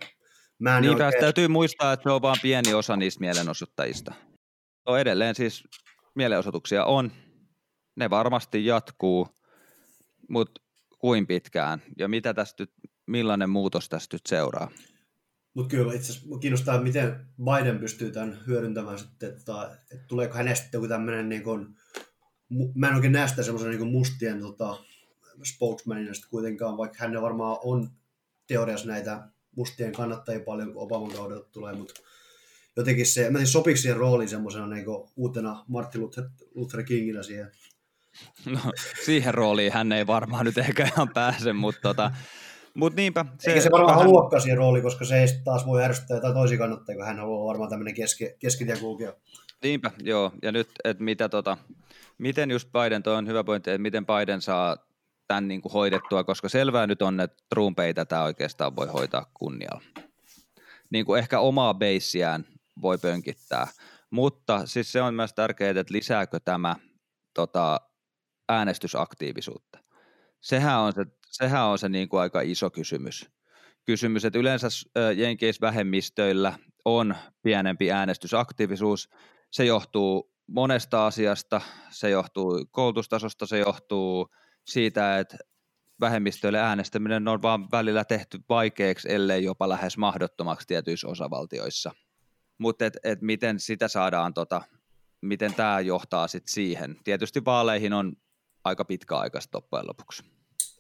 Mä niin oikein... täytyy muistaa, että se on vaan pieni osa niistä mielenosoittajista. No edelleen siis mielenosoituksia on, ne varmasti jatkuu, mutta kuin pitkään ja mitä tästä nyt, millainen muutos tästä nyt seuraa? Mutta kyllä itse asiassa kiinnostaa, miten Biden pystyy tämän hyödyntämään sitten, että, että tuleeko hänestä joku tämmöinen, niin kun, mä en oikein näe sitä semmoisen niin kun mustien tota, spokesmanina kuitenkaan, vaikka hän varmaan on teoriassa näitä mustien kannattajia paljon, kun Obaman kaudelta tulee, mutta jotenkin se, mä siis sopiiko siihen rooliin semmoisena niin kun uutena Martin Luther, Luther Kingillä siihen? No, siihen rooliin hän ei varmaan nyt ehkä ihan pääse, mutta tota, mut niinpä. Se eikä se varmaan vähän... haluakaan siihen rooliin, koska se ei taas voi ärsyttää jotain toisia kannattajia, kun hän haluaa varmaan tämmöinen keski, keskitie kulkea. Niinpä, joo. Ja nyt, että mitä tota, miten just Biden, toi on hyvä pointti, että miten Biden saa tämän niin kuin hoidettua, koska selvää nyt on, että Trump ei tätä oikeastaan voi hoitaa kunnialla. Niin kuin ehkä omaa beissiään voi pönkittää, mutta siis se on myös tärkeää, että lisääkö tämä tota, äänestysaktiivisuutta. Sehän on se, sehän on se niin kuin aika iso kysymys. Kysymys, että yleensä jenkeisvähemmistöillä on pienempi äänestysaktiivisuus. Se johtuu monesta asiasta, se johtuu koulutustasosta, se johtuu siitä, että vähemmistöille äänestäminen on vaan välillä tehty vaikeaksi, ellei jopa lähes mahdottomaksi tietyissä osavaltioissa. Mutta et, et miten sitä saadaan, tota, miten tämä johtaa sit siihen? Tietysti vaaleihin on aika pitkäaikaista loppujen lopuksi.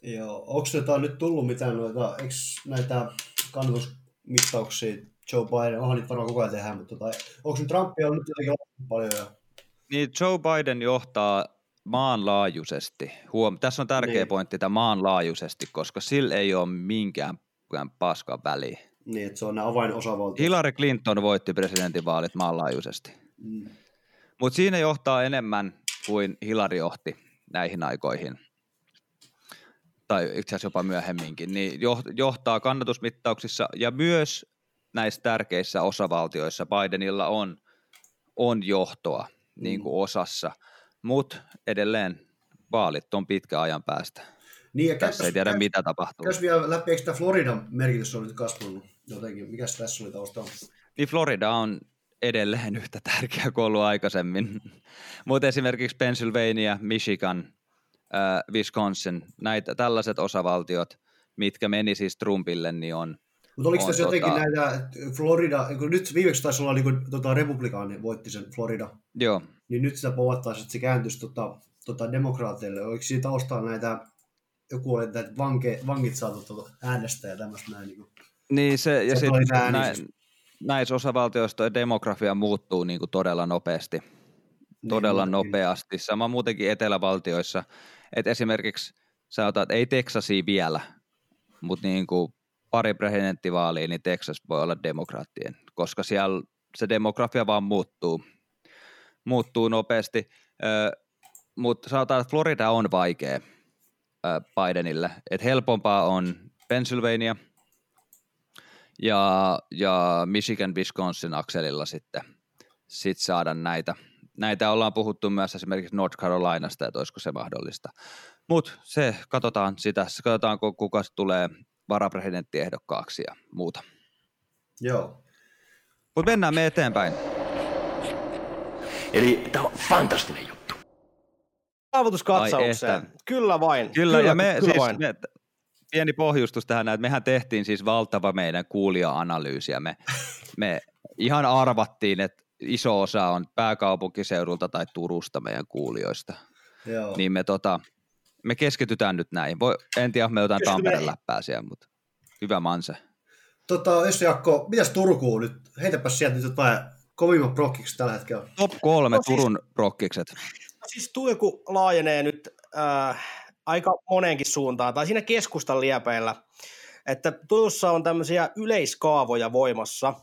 Joo, onko jotain nyt tullut mitään noita, eikö näitä kannatusmittauksia Joe Biden, onhan niitä varmaan koko ajan tehdään, mutta tota, onko nyt Trumpia on nyt jotenkin paljon? Ja... Niin Joe Biden johtaa maanlaajuisesti, huom, tässä on tärkeä niin. pointti tämä maanlaajuisesti, koska sillä ei ole minkään paskan väliä. Niin, että se on nämä avainosavaltiot. Hillary Clinton voitti presidentinvaalit maanlaajuisesti, mm. mutta siinä johtaa enemmän kuin Hillary johti näihin aikoihin, tai itse asiassa jopa myöhemminkin, niin johtaa kannatusmittauksissa ja myös näissä tärkeissä osavaltioissa Bidenilla on, on johtoa niin kuin osassa, mutta edelleen vaalit on pitkän ajan päästä. Niin ja tässä käs, ei tiedä käs, mitä tapahtuu. Jos vielä läpi, eikö tämä Floridan merkitys on nyt kasvanut jotenkin? Mikäs tässä oli taustalla? Niin Florida on edelleen yhtä tärkeä kuin ollut aikaisemmin, mutta esimerkiksi Pennsylvania, Michigan, Wisconsin, näitä tällaiset osavaltiot, mitkä meni siis Trumpille, niin on... Mutta oliko tässä jotenkin tota... näitä Florida, nyt viimeksi taisi olla niin tota, republikaani voitti sen Florida, joo. Niin nyt sitä povattaisi, että se kääntyisi tota, tota demokraateille. Oliko siinä taustaa näitä, joku oli, että vanke, vankit saa tota, äänestää ja tämmöistä näin? Niin, kuin, niin se, ja sitten nä, näissä osavaltioissa demografia muuttuu niin kuin todella nopeasti. Todella niin, nopeasti. Sama muutenkin etelävaltioissa, että esimerkiksi sä otat, ei Texasia vielä, mutta niin kuin pari presidenttivaalia, niin Texas voi olla demokraattien, koska siellä se demografia vaan muuttuu, muuttuu nopeasti, mutta sanotaan, että Florida on vaikea Bidenille, että helpompaa on Pennsylvania ja, ja Michigan-Wisconsin akselilla sitten sit saada näitä. Näitä ollaan puhuttu myös esimerkiksi North Carolinasta, että olisiko se mahdollista, mutta se katsotaan sitä, katsotaan kuka se tulee varapresidenttiehdokkaaksi ja muuta. Joo. Mutta mennään me eteenpäin. Eli tämä on fantastinen juttu. Saavutuskatsaukseen. Kyllä vain. Kyllä, kyllä, ja me, kyllä siis vain. Me, pieni pohjustus tähän, että mehän tehtiin siis valtava meidän kuulija-analyysiä. Me, me ihan arvattiin, että iso osa on pääkaupunkiseudulta tai Turusta meidän kuulijoista. Joo. Niin me tota... Me keskitytään nyt näihin. Voi, en tiedä, me otan Tampereen läppää siellä, mutta hyvä manse. Tota, jos Jaakko, mitäs Turkuun nyt? Heitäpäs sieltä nyt jotain kovimmat prokkikset tällä hetkellä. Top kolme no, Turun siis, prokkikset. No, siis Turku laajenee nyt äh, aika moneenkin suuntaan, tai siinä keskustan liepeillä. Että Turussa on tämmöisiä yleiskaavoja voimassa,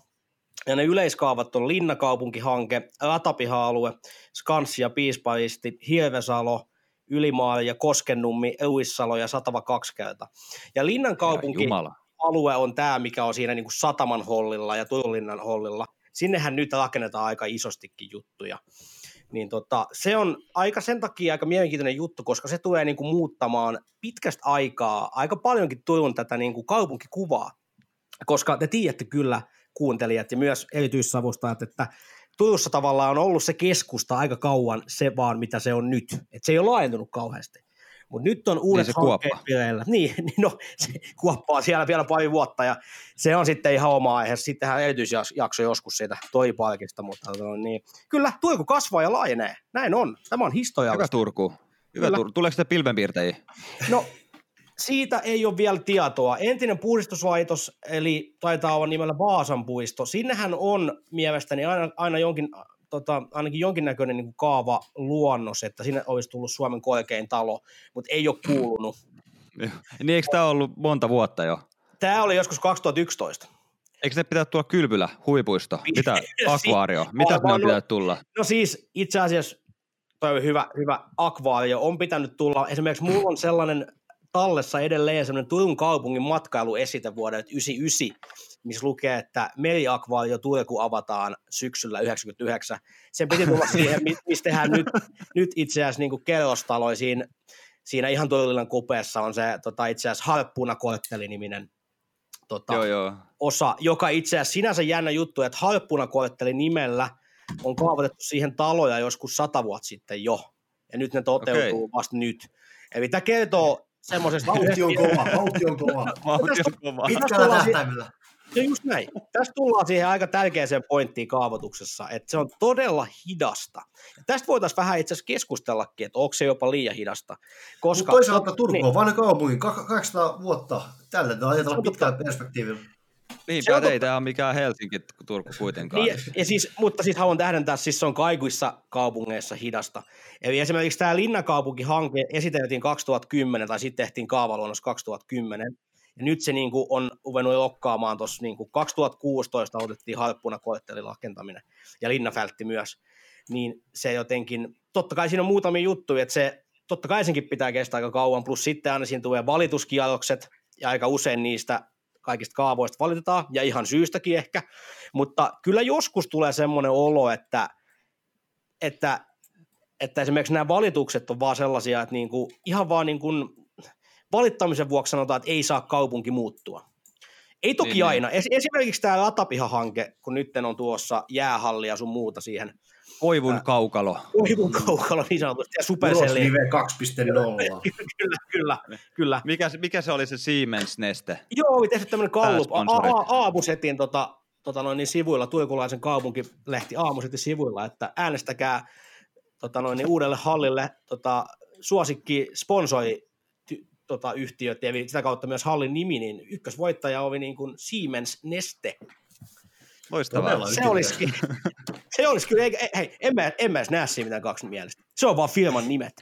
ja ne yleiskaavat on Linnakaupunkihanke, Ratapiha-alue, Skanssi ja Piisparisti, Hirvesalo, Ylimaari ja Koskenummi, Uissalo ja Satava kaksikäytä. Ja Linnankaupunki alue on tämä, mikä on siinä niin kuin Sataman hollilla ja Turunlinnan hollilla. Sinnehän nyt rakennetaan aika isostikin juttuja. Niin tota, se on aika sen takia aika mielenkiintoinen juttu, koska se tulee niin kuin muuttamaan pitkästä aikaa aika paljonkin Turun tätä niin kuin kaupunkikuvaa, koska te tiedätte kyllä kuuntelijat ja myös erityissavustajat, että Turussa tavallaan on ollut se keskusta aika kauan se vaan, mitä se on nyt. Et se ei ole laajentunut kauheasti. Mutta nyt on uudet niin hankkeet vireillä. Niin, no se kuoppaa siellä vielä pari vuotta ja se on sitten ihan oma aihe. Sittenhän erityisjakso joskus siitä Toriparkista, mutta no niin. Kyllä, Turku kasvaa ja laajenee. Näin on. Tämä on historiallista. Hyvä Turku. Hyvä Turku. Tuleeko sitä pilvenpiirtäjiä? No siitä ei ole vielä tietoa. Entinen puhdistuslaitos, eli taitaa olla nimellä Vaasan puisto, sinnehän on mielestäni aina, aina jonkin, tota, ainakin jonkinnäköinen niin kuin kaavaluonnos, että sinne olisi tullut Suomen korkein talo, mutta ei ole kuulunut. Niin eikö tämä ollut monta vuotta jo? Tämä oli joskus kaksituhattayksitoista. Eikö se pitää tulla kylpylä, huipuisto, mitä akvaario, mitä ne on pitänyt tulla? No siis itse asiassa, toi on hyvä, hyvä akvaario, on pitänyt tulla, esimerkiksi mulla on sellainen tallessa edelleen semmoinen Turun kaupungin matkailuesite vuodelta yhdeksänkymmentäyhdeksän, missä lukee, että meriakvaario Turku avataan syksyllä yhdeksänkymmentäyhdeksän. Sen piti tulla siihen, missä tehdään nyt, nyt itse asiassa niin kerrostaloja. Siinä, siinä ihan Turullilan kupeessa on se tota, itse asiassa Harppunakortteli-niminen tota, joo, joo. osa, joka itse asiassa sinänsä jännä juttu, että Harppunakortteli-nimellä on kaavoitettu siihen taloja joskus sata vuotta sitten jo, ja nyt ne toteutuu okay. vasta nyt. Eli tämä kertoo semmoisesta. Vauhti on kova, vauhti on kova. Vauhti on kova. Pitkällä tähtäimellä. Ja just näin. Tässä tullaan siihen aika tärkeäseen pointtiin kaavoituksessa, että se on todella hidasta. Ja tästä voitaisiin vähän itse asiassa keskustellakin, että onko se jopa liian hidasta. Koska mutta toisaalta Turku on niin, vanha kaupungin, kaksisataa vuotta. Tällä ajatellaan pitkään perspektiivillä. Niin, ei tämä ole mikään Helsinki, Turku kuitenkaan. Niin, ja siis, mutta sitten haluan tähdentää, siis se on kaikissa kaupungeissa hidasta. Eli esimerkiksi tämä Linnakaupunkihanke esiteltiin kaksituhattakymmenen, tai sitten tehtiin kaavaluonnos kaksituhattakymmenen. Ja nyt se niin kuin on ruvennut rokkaamaan tuossa, niin kuin kaksituhattakuusitoista otettiin Harppunakorttelin rakentaminen, ja Linnanfältti myös. Niin se jotenkin, totta kai siinä on muutamia juttuja, että se, totta kai senkin pitää kestää aika kauan, plus sitten aina siinä tulee valituskierrokset, ja aika usein niistä kaikista kaavoista valitetaan, ja ihan syystäkin ehkä, mutta kyllä joskus tulee semmoinen olo, että, että, että esimerkiksi nämä valitukset on vaan sellaisia, että niinku, ihan vaan niin kuin valittamisen vuoksi sanotaan, että ei saa kaupunki muuttua. Ei toki niin, aina. Niin. Esimerkiksi tämä Ratapiha-hanke, kun nyt on tuossa jäähallia sun muuta siihen. Koivun ää, kaukalo. Koivun kaukalo, niin sanotusti. Ja Supercelli. Uros kaksi piste nolla. Kyllä, kyllä, kyllä. Mikä, mikä se oli se Siemens-neste? Joo, oli tehty tämmöinen kallup. Aamusetin tota, tota noin, niin sivuilla, turkulaisen kaupunkilehti Aamusetin sivuilla, että äänestäkää tota noin, niin uudelle hallille tota, suosikki sponsori Tota, yhtiöt, ja sitä kautta myös hallin nimi, niin ykkösvoittaja oli niin kuin Siemens Neste. Loistavaa. Se olisikin, se olisikin, hei, en mä, en mä edes näe siinä mitään kaksi mielestä. Se on vaan firman nimet.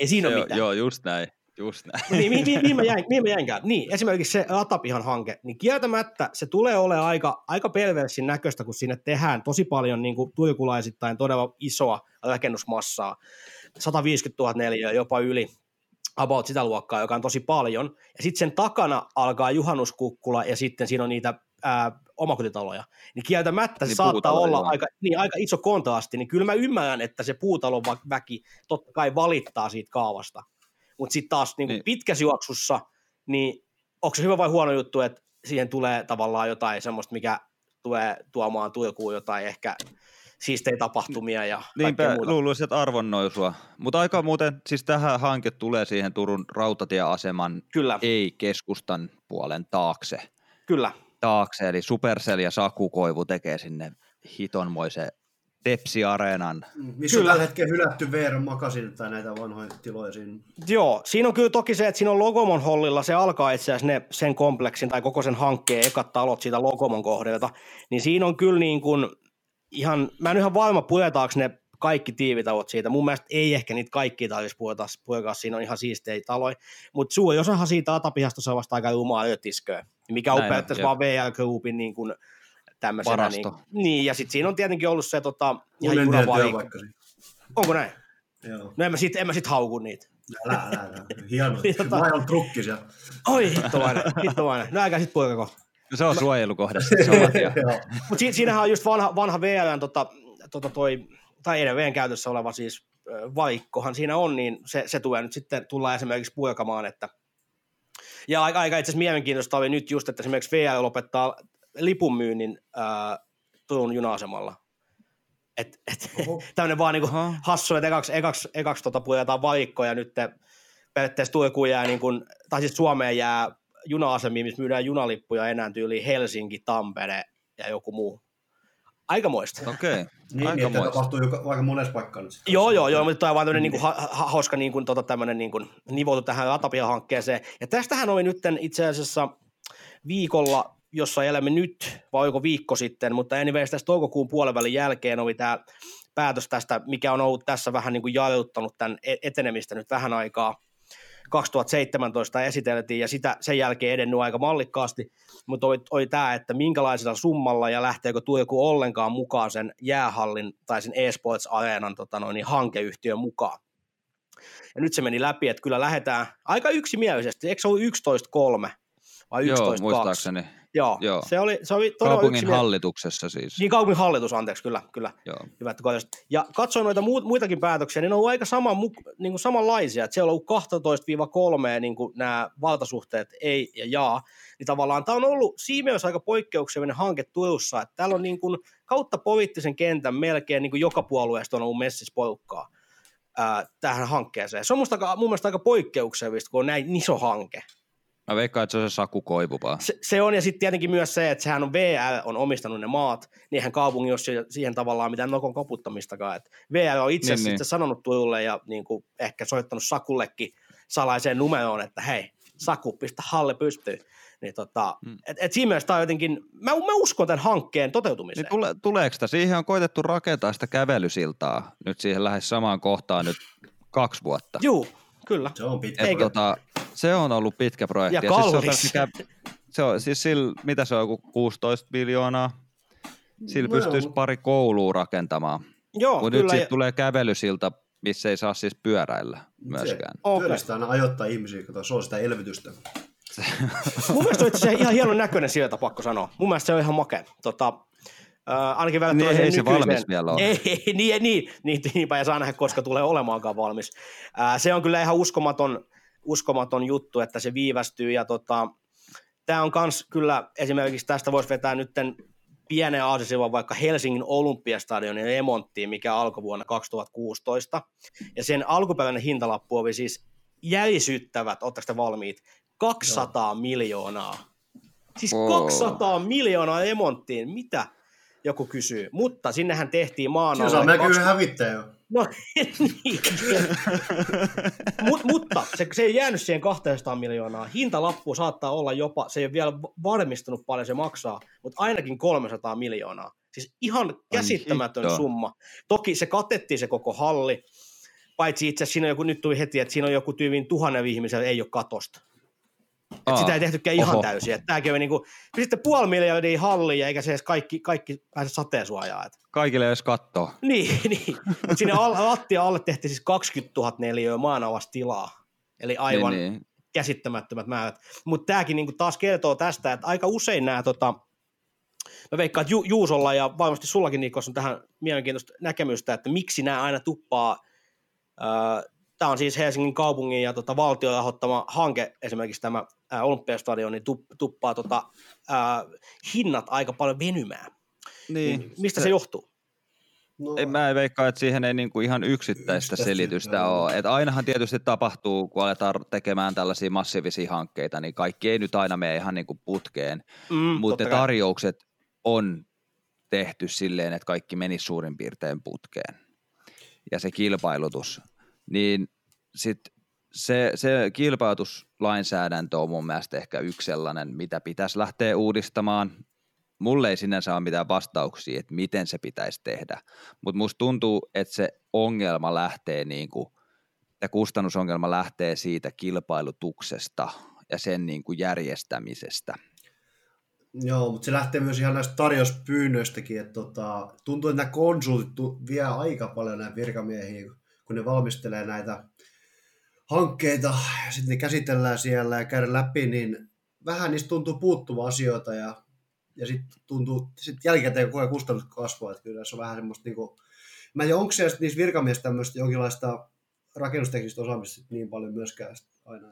Ei siinä ole mitään. Joo, just näin, just näin. Niin, mihin, mihin, mihin, mä jäin, mihin mä jäinkään? Niin, esimerkiksi se Ratapihan hanke, niin kieltämättä se tulee olemaan aika, aika perversin näköistä, kun sinne tehdään tosi paljon niin kuin turkulaisittain todella isoa rakennusmassaa, sataviisikymmentätuhatta neliötä jopa yli, about sitä luokkaa, joka on tosi paljon, ja sitten sen takana alkaa juhannuskukkula, ja sitten siinä on niitä ää, omakotitaloja, niin kieltämättä niin se saattaa olla aika, niin, aika iso kontrasti, niin kyllä mä ymmärrän, että se puutalon väki totta kai valittaa siitä kaavasta, mutta sitten taas niin niin. pitkässä juoksussa, niin onko se hyvä vai huono juttu, että siihen tulee tavallaan jotain semmoista, mikä tulee tuomaan Turkuun jotain ehkä siistejä tapahtumia ja niinpä, kaikkea muuta. Luuluisin, että arvonnousua. Mutta aika muuten, siis tähän hanke tulee siihen Turun rautatieaseman kyllä. ei-keskustan puolen taakse. Kyllä. Taakse, eli Supercell ja Saku Koivu tekee sinne hitonmoisen Tepsi-areenan. Missä kyllä. on tällä hetkellä hylätty V R-makasin tai näitä vanhoja tiloja siinä. Joo, siinä on kyllä toki se, että siinä on Logomon hollilla, se alkaa itse asiassa ne, sen kompleksin tai koko sen hankkeen ekat talot siitä Logomon kohdelta, niin siinä on kyllä niin kuin ihan, mä en ihan varma, puretaanko ne kaikki tiivitavot siitä. Mun mielestä ei ehkä niitä kaikkia tarvitsisi puretaa, siinä on ihan siistejä taloja. Mutta suuri osahan siitä Atapihasta se on vasta aika rumaa rötisköä, mikä on periaatteessa vaan V R Groupin niin kuin tämmöisenä. Varasto. Niin, niin ja sitten siinä on tietenkin ollut se tota, ihan junavaliikko. Onko näin? Joo. No en mä sit, en mä sit hauku niitä. Älä, älä, älä. Hieno. Mä on trukki siellä. Oi, hittomainen, hittomainen. No älkää sit poikako. No se on mä... suojelukohdassa. Mutta si- siinähän on just vanha, vanha V R:n, tota, tota toi, tai edelleen käytössä oleva siis vaikkohan siinä on, niin se, se tulee nyt sitten, tullaan esimerkiksi puikamaan, että ja aika, aika itse asiassa mielenkiintoista oli nyt just, että esimerkiksi V R lopettaa lipunmyynnin ää, Turun juna-asemalla. Että et, tämmöinen vaan niinku hassu, että ekaksi, ekaksi, ekaksi tota puhutaan varikkoja nyt periaatteessa Turkuun jää, niin kun, tai siis Suomeen jää juna-asemia, missä myydään junalippuja enää tyyliin Helsinki, Tampere ja joku muu. Aikamoista. Okei, niin, aikamoista. Niin, että tapahtuu aika monessa paikkaa nyt. Joo, joo, joo, mutta tämä on vaan tämmöinen niin. Niin hauska niin tota, tämmöinen niin nivoutu tähän Ratapiha-hankkeeseen. Ja tästähän oli nyt itse asiassa viikolla, jossa elämme nyt, vai oliko viikko sitten, mutta anyways tässä toukokuun puolivälin jälkeen oli tämä päätös tästä, mikä on ollut tässä vähän niin kuin jarruttanut tämän etenemistä nyt vähän aikaa. kaksituhattaseitsemäntoista esiteltiin ja sitä sen jälkeen edennyt aika mallikkaasti, mutta oli, oli tämä, että minkälaisella summalla ja lähteekö Turku ollenkaan mukaan sen jäähallin tai sen eSports-areenan tota noin, hankeyhtiön mukaan. Ja nyt se meni läpi, että kyllä lähdetään aika yksimielisesti, eikö se ollut yksitoista kolme vai yksitoista kaksi? Joo, muistaakseni. Joo, Joo. Se oli, se oli todella kaupungin yksimiel... hallituksessa siis. Niin, kaupungin hallitus, anteeksi, kyllä, kyllä. Joo. Hyvä, että korjasit. Ja katsoin noita muitakin päätöksiä, niin ne on ollut aika sama, niin kuin samanlaisia, että siellä on ollut kaksitoista kolme niin kuin nämä valtasuhteet ei ja jaa, niin tavallaan tämä on ollut siinä mielessä aika poikkeuksellinen hanke Turussa, että täällä on niin kuin kautta poliittisen kentän melkein niin kuin joka puolueesta on ollut messissä porukkaa ää, tähän hankkeeseen. Se on musta, mun mielestä aika poikkeuksellista, kun on näin iso hanke. Mä veikkaan, että se on se Saku Koivu vaan. Se, se on, ja sitten tietenkin myös se, että sehän on V R on omistanut ne maat, niin eihän kaupungin ole siihen tavallaan mitään nokon koputtamistakaan. Et V R on itse niin, sitten niin. sanonut Turulle ja niin kuin ehkä soittanut Sakullekin salaiseen numeroon, että hei, Saku, pistä halli pystyyn. Niin tota, hmm. et, et siinä mielessä tämä on jotenkin, mä, mä uskon tämän hankkeen toteutumiseen. Niin tule, tuleeko tämä? Siihen on koitettu rakentaa sitä kävelysiltaa nyt siihen lähes samaan kohtaan nyt kaksi vuotta. Juu. Kyllä. Se on pitkä projekti. Tota, se on ollut pitkä projekti. Ja, ja kallis. Siis se on, se on, siis sillä, mitä se on, joku kuusitoista miljoonaa? Sillä no pystyisi joo. pari koulua rakentamaan. Joo, mut kyllä. Nyt siitä ja... tulee kävelysilta, missä ei saa siis pyöräillä myöskään. Se pyöräistä aina ajoittaa ihmisiä, kun se on sitä elvytystä. Mun mielestä se on ihan hienon näköinen sieltä, pakko sanoa. Mun mielestä se on ihan makea. Tota, äh, ainakin välttämättä niin, ei se nykyiseen. Valmis vielä ole. Ei, ei niin, niin, niin, niinpä ja saa nähdä, koska tulee olemaankaan valmis. Äh, se on kyllä ihan uskomaton, uskomaton juttu, että se viivästyy. Ja tota, tämä on kans kyllä, esimerkiksi tästä voisi vetää nyt pienen aasisilvan vaikka Helsingin Olympiastadionin remonttiin, mikä alkoi vuonna kaksituhattakuusitoista. Ja sen alkuperäinen hintalappu oli siis järisyttävät, ootteko te valmiit, kaksisataa Joo. miljoonaa. Siis oh. kaksisataa miljoonaa remonttiin, mitä? Joku kysyy, mutta sinnehän tehtiin maanalla. Se on melkein yhden hävittäjä jo. No niin. Mut, mutta se, se ei jäänyt siihen kaksisataa miljoonaa. Hintalappu saattaa olla jopa, se ei ole vielä varmistunut paljon se maksaa, mutta ainakin kolmesataa miljoonaa. Siis ihan käsittämätön Ai, summa. Toki se katettiin se koko halli, paitsi itse asiassa siinä on joku, nyt tuli heti, että siinä on joku tyyviin tuhannen ihmisen, ei ole katosta. Että sitä ei tehtykään Oho. ihan täysin. Että tämäkin oli niin kuin, sitten puoli miljardia hallija, eikä se edes kaikki, kaikki pääse sateen suojaan. Kaikille ei edes kattoo. Niin, niin. Sinne lattia alle tehtiin siis kaksikymmentätuhatta neliöä maanavasta tilaa. Eli aivan niin, niin. käsittämättömät määrät. Mutta tämäkin niin kuin taas kertoo tästä, että aika usein nämä, tota, mä veikkaan, että Ju- Juusolla ja varmasti sullakin, Niklas, on tähän mielenkiintoista näkemystä, että miksi nämä aina tuppaa... Öö, Tämä on siis Helsingin kaupungin ja tota valtion rahoittama hanke, esimerkiksi tämä ää, Olympiastadion, niin tup, tuppaa tota, ää, hinnat aika paljon venymään. Niin, niin, mistä se, se johtuu? No, en, mä en veikkaa, että siihen ei niinku ihan yksittäistä, yksittäistä selitystä ole. Et ainahan tietysti tapahtuu, kun aletaan tekemään tällaisia massiivisia hankkeita, niin kaikki ei nyt aina mene ihan niinku putkeen, mm, mutta ne tarjoukset on tehty silleen, että kaikki meni suurin piirtein putkeen. Ja se kilpailutus... Niin sitten se, se kilpailutuslainsäädäntö on mun mielestä ehkä yksi sellainen, mitä pitäisi lähteä uudistamaan. Mulle ei sinänsä ole mitään vastauksia, että miten se pitäisi tehdä, mutta musta tuntuu, että se ongelma lähtee niinku, ja kustannusongelma lähtee siitä kilpailutuksesta ja sen niinku järjestämisestä. Joo, mutta se lähtee myös ihan näistä tarjouspyynnöistäkin, että tota, tuntuu, että nämä konsultit vie aika paljon nämä virkamiehiä, kun ne valmistelee näitä hankkeita, sitten ne käsitellään siellä ja käydään läpi, niin vähän niistä tuntuu puuttuva asioita ja, ja sitten tuntuu, sit jälkikäteen koko ajan kustannukset kasvaa, että kyllä se on vähän semmoista, niin kuin, mä en tiedä, onko siellä niissä virkamiestä tämmöistä jonkinlaista rakennusteknistä osaamista niin paljon myöskään aina.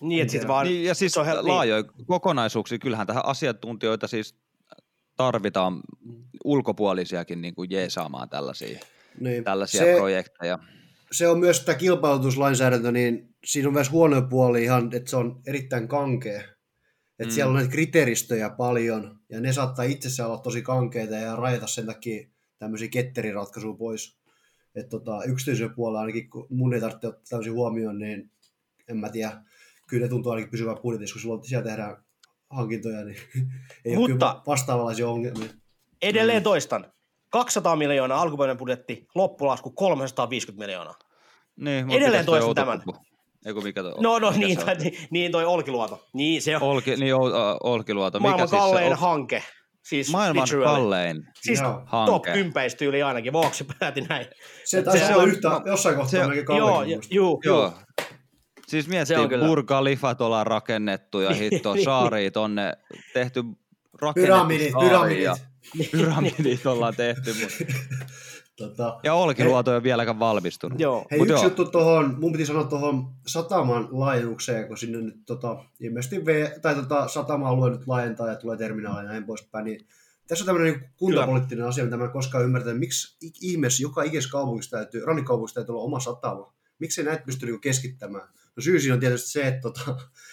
Niin, että sit vaan, niin, ja siis on niin. laajoja kokonaisuuksia, kyllähän tähän asiantuntijoita siis tarvitaan ulkopuolisiakin niin kuin jeesaamaan tällaisia, niin. tällaisia se, projekteja. Se on myös tämä kilpailutuslainsäädäntö, niin siinä on myös huono puoli ihan, että se on erittäin kankea. Että mm. siellä on näitä kriteeristöjä paljon, ja ne saattaa itsessään olla tosi kankeita ja rajata sen takia tämmöisiä ketteriratkaisuja pois. Että tota, yksityisellä puolella ainakin, kun mun ei tarvitse ottaa tämmöisiä huomioon, niin en mä tiedä. Kyllä ne tuntuu ainakin pysyvän budjetissa, kun silloin siellä tehdään hankintoja, niin ei mutta, ole kyllä vastaavanlaisia ongelmia. Edelleen toistan. kaksisataa miljoonaa alkuperäinen budjetti, loppulasku kolmesataaviisikymmentä miljoonaa. Niin, edelleen toistan tämän. Eiku, mikä toi, no, no mikä niin, toi, niin toi Olkiluoto. Niin se on. Olki, niin, o, o, Olkiluoto. Mikä maailman siis kallein ol... hanke. Siis maailman literally. kallein siis hanke. Top kymppäistyyli ainakin, vuoksi päätin näin. Se taisi olla yhtä, no, jossain kohtaa se, melkein kallein. Joo, joo. Siis miettii, Burj Khalifat ollaan rakennettu ja hitto saaria tonne tehty pyramidit, pyramidit. Pyramidit ollaan tehty. Tota, ja Olkiluoto ei ole vieläkään valmistunut. Joo. Hei, Mut yksi joo. juttu tuohon, mun piti sanoa tuohon sataman laajennukseen, kun sinne nyt tota, ilmeisesti v, tai tota, satama-alue nyt laajentaa ja tulee terminaali ja näin poispäin. Niin, tässä on tämmöinen kuntapoliittinen Kyllä. asia, mitä mä en koskaan ymmärtänyt. Miksi ihmeessä joka ikisessä kaupungissa täytyy, rannikaupungissa täytyy olla oma satama? Miksi näitä pysty niinku keskittämään? No syy siinä on tietysti se, että Tota,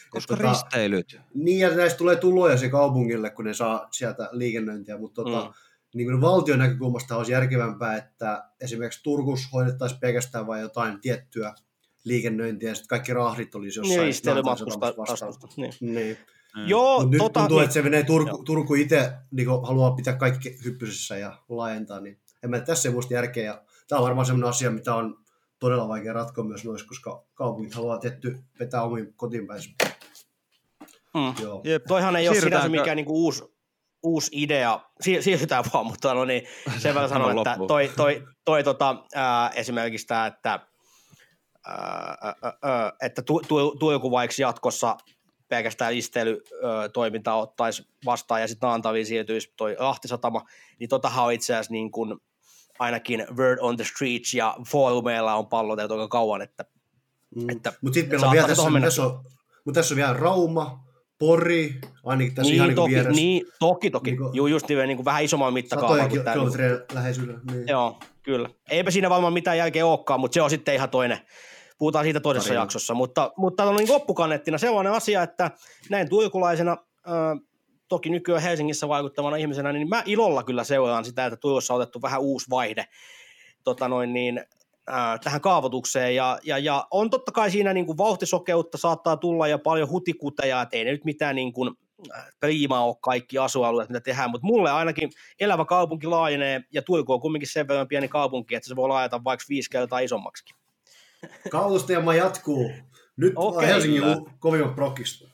koska tota, risteilyt. Niin, ja näistä tulee tuloja se kaupungille, kun ne saa sieltä liikennöintiä, mutta tota, mm. niin kuin valtion näkökulmasta olisi järkevämpää, että esimerkiksi Turkussa hoidettaisiin pelkästään vain jotain tiettyä liikennöintiä, ja sitten kaikki rahdit olisi jossain. Risteilymatkusta vastaan. Niin. Niin. Mm. Joo, Mut nyt tota, tuntuu, niin. että se menee Turku, Turku itse niin haluaa pitää kaikki hyppysissä ja laajentaa, niin en mä tässä ei muista järkeä, ja tämä on varmaan sellainen asia, mitä on todella vaikea ratkoa myös noissa, koska kaupungit haluaa tietty vetää omiin kotiinpäinsä. Mm. Toihan ei ole sinänsä mikään niinku uusi, uusi idea. Si- siirrytään vaan, mutta no niin, sen verran sanon, että toi, toi, toi tota, ää, esimerkiksi tämä, että, ää, ää, että tu, tu, tuoku vaikka jatkossa pelkästään risteilytoimintaa ottaisi vastaan ja sitten Naantaviin siirtyisi toi rahtisatama, niin totahan on itse asiassa niin kuin ainakin word on the street ja foorumeilla on palloteltu aika kauan, että, mm. että Mut sit meillä on vielä tässä, tässä on, mutta tässä on vielä Rauma, Pori, ainakin tässä niin, ihan toki, niin vieressä. Niin, toki, toki. Niin, Juu, just niin, niin vähän isomman mittakaavaa. Satoja kilometrejä läheisyydellä. Niin. Joo, kyllä. Eipä siinä varmaan mitään jälkeä olekaan, mutta se on sitten ihan toinen. Puhutaan siitä toisessa Tarina. jaksossa. Mutta, mutta on niin loppukannettina sellainen asia, että näin turkulaisena, äh, toki nykyään Helsingissä vaikuttavana ihmisenä, niin mä ilolla kyllä seuraan sitä, että Turussa on otettu vähän uusi vaihde tota noin niin, äh, tähän kaavoitukseen. Ja, ja, ja on totta kai siinä niin kuin vauhtisokeutta saattaa tulla ja paljon hutikuteja, että ei ne nyt mitään niin kuin priimaa ole kaikki asualueet, mitä tehdään. Mutta mulle ainakin elävä kaupunki laajenee ja Turku on kumminkin sen verran pieni kaupunki, että se voi laajata vaikka viisi kertaa isommaksikin. Kaulustelma jatkuu. Nyt okay, Helsingin kovimmat prokkista.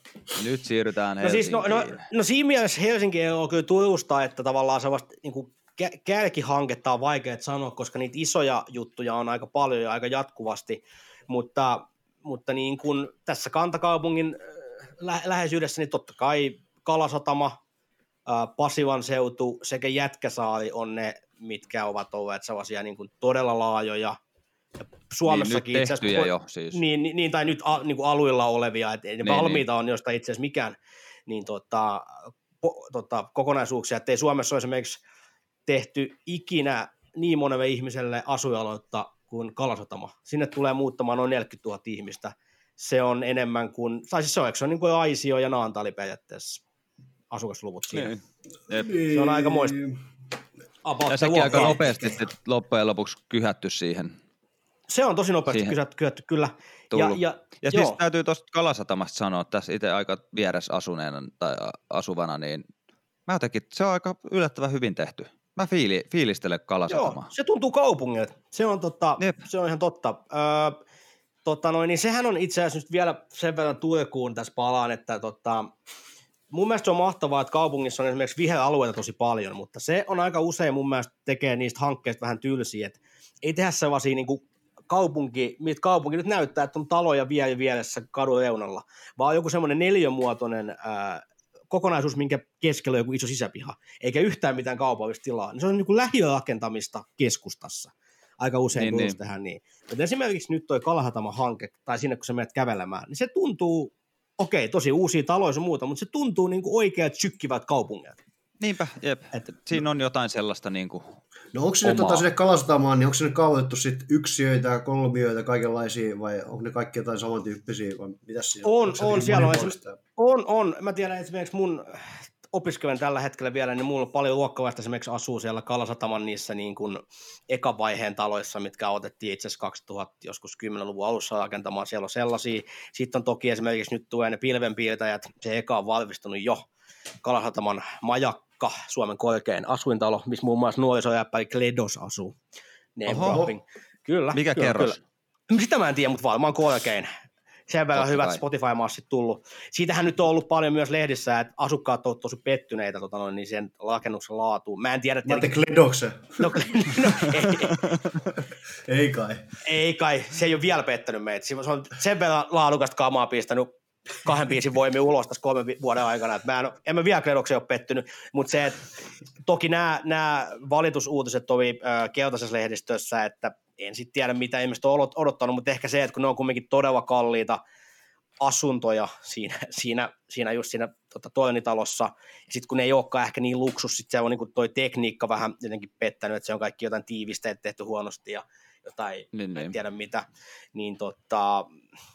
Nyt siirrytään Helsinkiin. No, siis, no, no, no siinä mielessä Helsinki ei ole kyllä Turusta, että tavallaan sellaista niin kuin kärkihanketta on vaikea sanoa, koska niitä isoja juttuja on aika paljon ja aika jatkuvasti, mutta, mutta niin kuin tässä kantakaupungin lä- läheisyydessä niin totta kai Kalasatama, ää, Pasilan seutu sekä Jätkäsaari on ne, mitkä ovat olleet sellaisia niin kuin todella laajoja. Suomessakin niin, itse asiassa, jo, siis. niin, niin, tai nyt a, niin kuin aluilla olevia, että niin, valmiita niin. on jostain itse asiassa mikään niin tota, po, tota, kokonaisuuksia, ettei Suomessa ole esimerkiksi tehty ikinä niin monelle ihmiselle asuinaloitta kuin Kalasatama. Sinne tulee muuttamaan noin neljäkymmentätuhatta ihmistä. Se on enemmän kuin, tai siis se on, se on niin kuin Aisio ja Naantali periaatteessa asukasluvut siinä. Niin. Se on aika moista. Ja sekin aika nopeasti loppujen lopuksi kyhätty siihen. Se on tosi nopeasti kysytty, kysytty, kyllä. Ja, ja, ja siis täytyy tuosta Kalasatamasta sanoa, tässä itse aika vieressä asuneena tai asuvana, niin mä jotenkin, se on aika yllättävän hyvin tehty. Mä fiili, fiilistelen Kalasatamaa. Joo, se tuntuu kaupungilta. Se on, totta, se on ihan totta. Öö, tota noin, niin sehän on itse asiassa nyt vielä sen verran Turkuun tässä palaan, että tota, mun mielestä se on mahtavaa, että kaupungissa on esimerkiksi viheralueita tosi paljon, mutta se on aika usein mun mielestä tekee niistä hankkeista vähän tylsiä, että ei tehdä sellaisia niin kuin kaupunki, mitä kaupunki nyt näyttää, että on taloja vielä vieressä kadun reunalla, vaan joku semmoinen neliömuotoinen ää, kokonaisuus, minkä keskellä on joku iso sisäpiha, eikä yhtään mitään kaupallista tilaa. Se on niin kuin lähiörakentamista keskustassa. Aika usein niin, tulisi niin. Tähän niin. Mutta esimerkiksi nyt toi Kalahataman-hanke, tai sinne kun sä menet kävelemään, niin se tuntuu, okei, tosi uusia taloja ja muuta, mutta se tuntuu niin kuin oikeat sykkivät kaupungit. Niinpä, jep. Et, siinä on jotain sellaista niin kuin no onko se nyt tota sinne Kalasatamaan, niin onko se nyt kaavoitettu sitten yksiöitä, kolmiöitä, kaikenlaisia, vai onko ne kaikki jotain samantyyppisiä, vai mitäs siinä on? On, on siellä on, on, on. Mä tiedän esimerkiksi mun opiskelen tällä hetkellä vielä, niin mulla on paljon luokkalaista esimerkiksi asuu siellä Kalasataman niissä niin kuin ekavaiheen taloissa, mitkä otettiin itse asiassa kaksituhatta, joskus kymmenluvun alussa rakentamaan, siellä on sellaisia. Sitten on toki esimerkiksi nyt tulee ne pilvenpiirtäjät, se eka on valmistunut jo Kalasataman majakka. Suomen korkein asuintalo, missä muun muassa nuorisoräppäri Kledos asuu. Kyllä. Mikä kyllä, kerros? Kyllä. Sitä mä en tiedä, mutta varmaan korkein. Sen verran totta hyvät kai. Spotify-massit tullut. Siitähän nyt on ollut paljon myös lehdissä, että asukkaat ovat tosi pettyneitä tota noin, niin sen rakennuksen laatuun. Mä en tiedä. Mä ajattelin Kledoksen. No, no ei. ei kai. Ei kai. Se ei ole vielä pettänyt meitä. Se on sen verran laadukasta kamaa pistänyt kahden biisin voimia ulos tässä kolmen vuoden aikana. Et mä en, en mä vielä Kledokseen ole pettynyt, mutta se, että toki nämä, nämä valitusuutiset oli äh, keltaisessa lehdistössä, että en sitten tiedä, mitä ihmiset on odottanut, mutta ehkä se, että kun ne on kuitenkin todella kalliita asuntoja siinä, siinä, siinä just siinä tota, toinitalossa, ja sitten kun ne ei olekaan ehkä niin luksus, sitten se on niin kuin toi tekniikka vähän jotenkin pettänyt, että se on kaikki jotain tiivisteet tehty huonosti ja jotain, niin, en tiedä mitä, niin tota,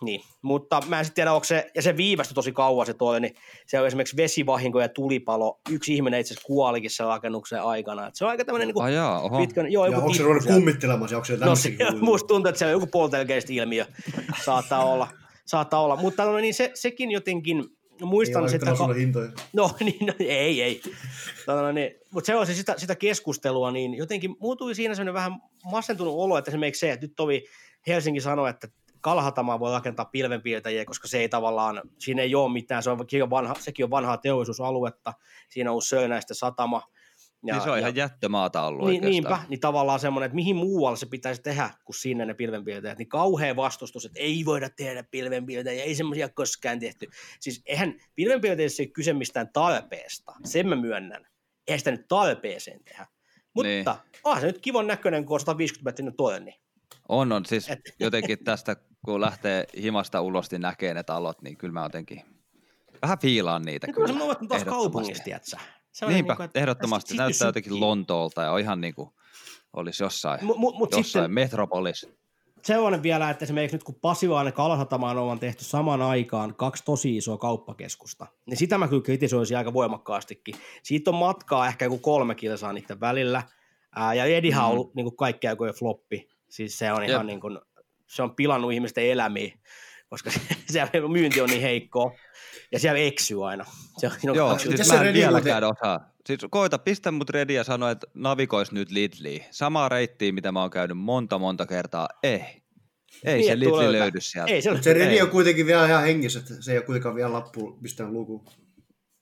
niin, mutta mä en sitten tiedä, onko se, ja se viivästyi tosi kauan se toi, niin se on esimerkiksi vesivahinko ja tulipalo, yksi ihminen itse asiassa kuolikin sen rakennuksen aikana, että se on aika tämmöinen niinku ah, pitkän, joo, joku onko se ruvennut kummittelemaan, onko se tämmöisikin? No, musta tuntuu, että se on joku poltergeist-ilmiö, saattaa olla, saattaa olla, mutta no niin, se, sekin jotenkin, muistan sitä, no niin, no, ei, ei, no, niin. Mutta se on sitä, sitä keskustelua, niin jotenkin muutui siinä sellainen vähän masentunut olo, että esimerkiksi se, että nyt tovi Helsinki sanoi, että Kalahatamaa voi rakentaa pilvenpiirtäjiä, koska se ei tavallaan, siinä ei ole mitään, se on, vanha, sekin on vanhaa teollisuusaluetta, siinä on ollut Söönäisten satama. Ja, niin se on ja, ihan jättömaata ollut niin, niinpä, niin tavallaan semmoinen, että mihin muualla se pitäisi tehdä, kun siinä ne pilvenpiirtäjät, niin kauhea vastustus, että ei voida tehdä pilvenpiirtäjiä, ei semmoisia koskaan tehty. Siis eihän pilvenpiirtäjissä ei kyse mistään tarpeesta, sen mä myönnän, eihän sitä nyt tarpeeseen tehdä, mutta niin. Ah, se nyt kivon näköinen, kun on sataviisikymmentä metrin torni. On, on, siis et. Jotenkin tästä, kun lähtee himasta ulos, niin näkee ne talot, niin kyllä mä jotenkin vähän fiilaan niitä. No, kyllä mä oon taas kaupungissa, tiedätkö? Niinpä, niin kuin, ehdottomasti. Sit, näyttää sit, jotenkin sit, Lontoolta ja ihan niin kuin olisi jossain, mu, mu, jossain sitten, metropolis. Sellainen vielä, että esimerkiksi nyt kun Pasilaan ja Kalasatamaan on tehty samaan aikaan kaksi tosi isoa kauppakeskusta, niin sitä mä kyllä kritisoisin aika voimakkaastikin. Siitä on matkaa ehkä joku kolme kilsaa niiden välillä. Ää, ja Redihan mm. on ollut niin kuin kaikki aikojen floppi. Siis se on ihan Jep. niin kuin, se on pilannut ihmisten elämiä, koska se myynti on niin heikkoa. Ja siellä eksyy aina. Se, joo, kaksi. Siis mä en vieläkään osaa. Siis koita, pistä mut Rediä ja sano, että navigois nyt Lidliin. Samaa reittiä, mitä mä oon käynyt monta, monta kertaa. Eh. Ei niin se Lidli löydy sieltä. Ei, se se Redi on kuitenkin vielä ihan hengissä, että se ei ole kuitenkaan vielä lappuun mistään lukuun.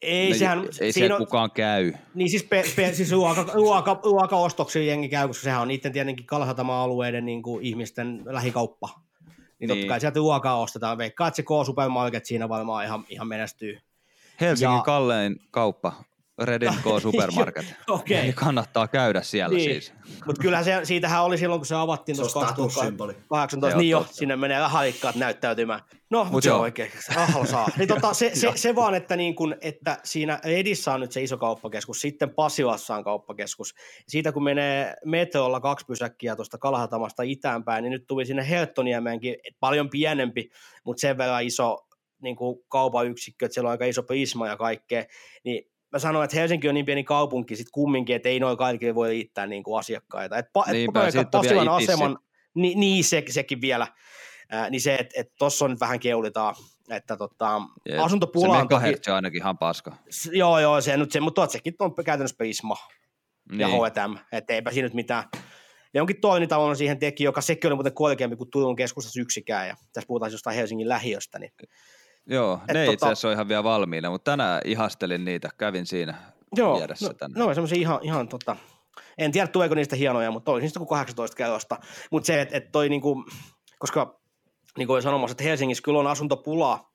Ei, no, sehän, ei se on, kukaan käy. Niin siis, pe, pe, siis ruoka, ruoka, ruokaostoksia jengi käy, koska sehän on niiden tietenkin Kalasatama-alueiden niin kuin ihmisten lähikauppa. Niin totta kai sieltä ruokaa ostetaan. Veikkaa, että se K-supermarket siinä varmaan ihan, ihan menestyy. Helsingin ja kallein kauppa, Redin K-supermarket. Okei. Okay. Kannattaa käydä siellä niin. Siis. Mutta kyllähän se, siitähän oli silloin, kun se avattiin tuossa kaksituhattakahdeksantoista. Niin jo, sinne menee harikkaat näyttäytymään. No, mutta se on oikein. Rahalla saa. Niin tota, se, se, se vaan, että, niin kun, että siinä Redissä on nyt se iso kauppakeskus, sitten Pasilassa on kauppakeskus. Siitä kun menee metrolla kaksi pysäkkiä tuosta Kalahatamasta itäänpäin, niin nyt tuli sinne Herttoniemeenkin, paljon pienempi, mutta sen verran iso niin kaupayksikkö, että siellä on aika iso Prisma ja kaikkea, niin mä sanoin, että Helsinki on niin pieni kaupunki sitten kumminkin, että ei noin kaikille voi riittää niin kuin asiakkaita. Et pa, niinpä, et siitä on vielä aseman, niin, niin se, sekin vielä, äh, niin se, että et tuossa on vähän keulitaan, että tota, asuntopula on toki. Se megahertsi ainakin ihan paska. Joo, joo, se nyt se, mutta sekin on käytännössä Prisma niin. Ja H ja M, että eipä siinä nyt mitään. Ja onkin toinitalo siihen teki, joka sekin oli muuten korkeampi kuin Turun keskustassa yksikään, ja tässä puhutaan jostain Helsingin lähiöstä, niin. Joo, et ne tota itse asiassa on ihan vielä valmiina, mutta tänään ihastelin niitä, kävin siinä joo, vieressä. Joo, no, ne on semmoisia ihan, ihan tota, En tiedä, tuleeko niistä hienoja, mutta olisi niistä kuin kahdeksantoista kellosta. Mutta se, että et toi niinku, koska niinku sanomassa, että Helsingissä kyllä on asuntopula,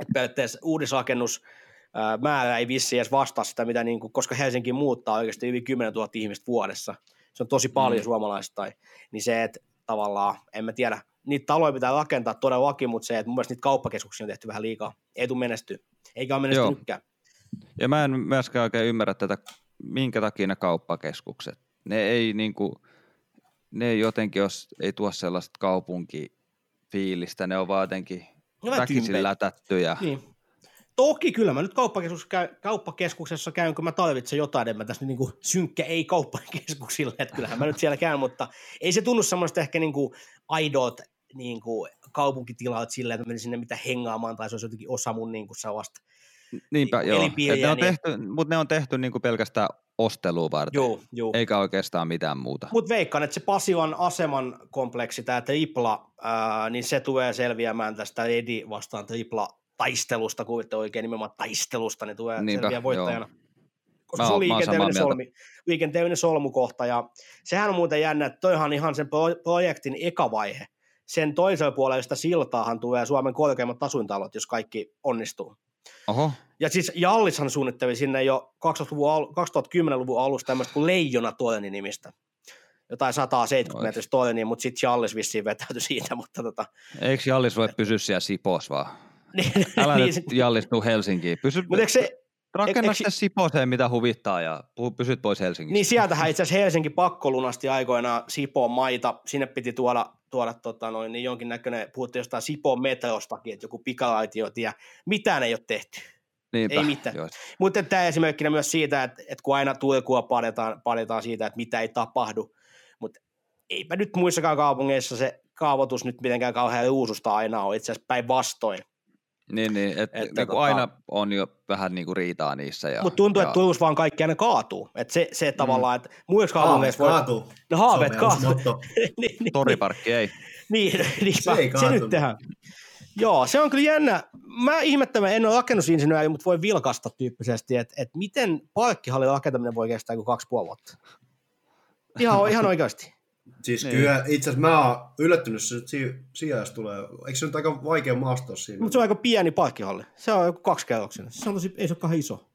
että periaatteessa uudisrakennus, määrä ei vissiin edes vastaa sitä, mitä niinku, koska Helsinki muuttaa oikeasti yli kymmenentuhatta ihmistä vuodessa. Se on tosi paljon mm. suomalaista. Niin se, että tavallaan, en mä tiedä, niitä taloja pitää rakentaa todellakin, mutta se, että mun mielestä niitä kauppakeskuksia on tehty vähän liikaa. Ei tule menestyä, eikä ole menestynytkään. Ja mä en myöskään oikein ymmärrä tätä, minkä takia ne kauppakeskukset. Ne ei niinku, ne ei jotenkin, jos ei tuo sellaista kaupunkifiilistä, ne on vaan jotenkin väkisin lätättyjä. Niin. Toki kyllä mä nyt kauppakeskus, kauppakeskuksessa käyn, kun mä tarvitsen jotain, en mä tässä niin kuin synkkä ei kauppakeskuksilla, että kyllähän mä nyt siellä käyn, mutta ei se tunnu semmoista ehkä niin kuin aidot niin kuin kaupunkitilat sillä, että mä menin sinne mitä hengaamaan, tai se olisi jotenkin osa mun niin kuin sellaista niinpä, niin elinpiiriä. Ne on niin, tehty, mutta ne on tehty niin kuin pelkästään ostelua varten, joo, joo. eikä oikeastaan mitään muuta. Mutta veikkaan, että se Pasilan aseman kompleksi, tämä Tripla, ää, niin se tulee selviämään tästä Redi vastaan Tripla taistelusta, kuvitte oikein nimenomaan taistelusta, niin tulee niinpä, selviä voittajana. Joo. Koska mä, se on liikenteellinen, solmi, liikenteellinen solmukohta, ja sehän on muuten jännä, että toihan ihan sen pro- projektin eka vaihe. Sen toisella puolella sitä siltaahan tulee Suomen korkeimmat asuintalot, jos kaikki onnistuu. Oho. Ja siis Jallishan suunnitteli sinne jo kaksituhatluvun alusta tämmöistä kuin Leijona-torni nimistä. Jotain sata seitsemänkymmentä metriä torniin, mutta sitten Jallis vissiin vetäytyi siitä. Mutta tota, eikö Jallis voi pysyä siellä Sipoossa vaan? Älä niin, nyt jallistuu Helsinkiin. Pysy, se, rakenna sitä Sipooseen, mitä huvittaa, ja pysyt pois Helsingistä. Niin sieltähän itse asiassa Helsinki pakkolunasti aikoinaan Sipoon maita. Sinne piti tuoda, tuoda tota noin, niin jonkinnäköinen, puhuttiin jostain Sipoon metrostakin, että joku pikalaitiotia. Mitään ei ole tehty. Niinpä, ei mitään. Joo. Mutta tämä esimerkkinä myös siitä, että, että kun aina Turkua padetaan, padetaan siitä, että mitä ei tapahdu. Mutta eipä nyt muissakaan kaupungeissa se kaavoitus nyt mitenkään kauhean ruususta aina on. Itse asiassa päinvastoin. Niin, niin että, että niin tota, aina on jo vähän niin kuin riitaa niissä. Ja, mutta tuntuu, ja... että Turussa vaan kaikki aina kaatuu. Että se, se mm. tavallaan, että muissa haaveet voi... kaatuu. No haaveet kaatuu. niin, Toriparkki ei. Niin, niin se, ei se nyt tehdään. Joo, se on kyllä jännä. Mä ihmettävän, en ole rakennusinsinööri, mutta voi vilkaista tyyppisesti, että, että miten parkkihallin rakentaminen voi kestää kuin kaksi puoli vuotta. Ihan, ihan oikeasti. Siis niin. Kyllä itse asiassa mä oon yllättynyt, se nyt si- sijais tulee. Eikö se nyt aika vaikea maastaa siinä? Mutta se on aika pieni parkkihalli. Se on joku kaksikerroksinen. Se on tosi, ei se ole kauhean iso.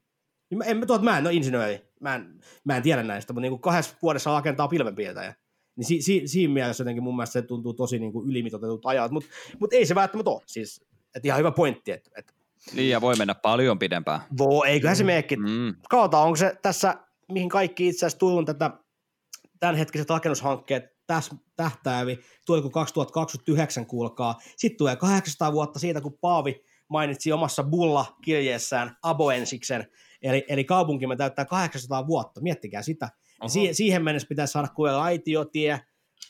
Mä en, tuot, mä en ole insinööri. Mä en, mä en tiedä näistä, mutta niin kahdessa vuodessa rakentaa pilvenpiirtäjä. Niin si- si- siinä mielessä jotenkin mun mielestä se tuntuu tosi niin kuin ylimitoitetut ajat. Mutta mut ei se välttämättä ole. Siis, et ihan hyvä pointti. Et, et... Niin ja voi mennä paljon pidempään. Voi, eiköhän se menekin. Mm. Katsotaan, onko se tässä, mihin kaikki itse asiassa Turun tätä... Tämänhetkiset rakennushankkeet tässä tähtäävi, tuliko kaksituhattakaksikymmentäyhdeksän, kuulkaa. Sitten tulee kahdeksansataa vuotta siitä, kun Paavi mainitsi omassa bulla-kirjeessään aboensiksen, eli, eli kaupunkimme täyttää kahdeksansataa vuotta, miettikää sitä. Si- siihen mennessä pitäisi saada kuule Raitiotie,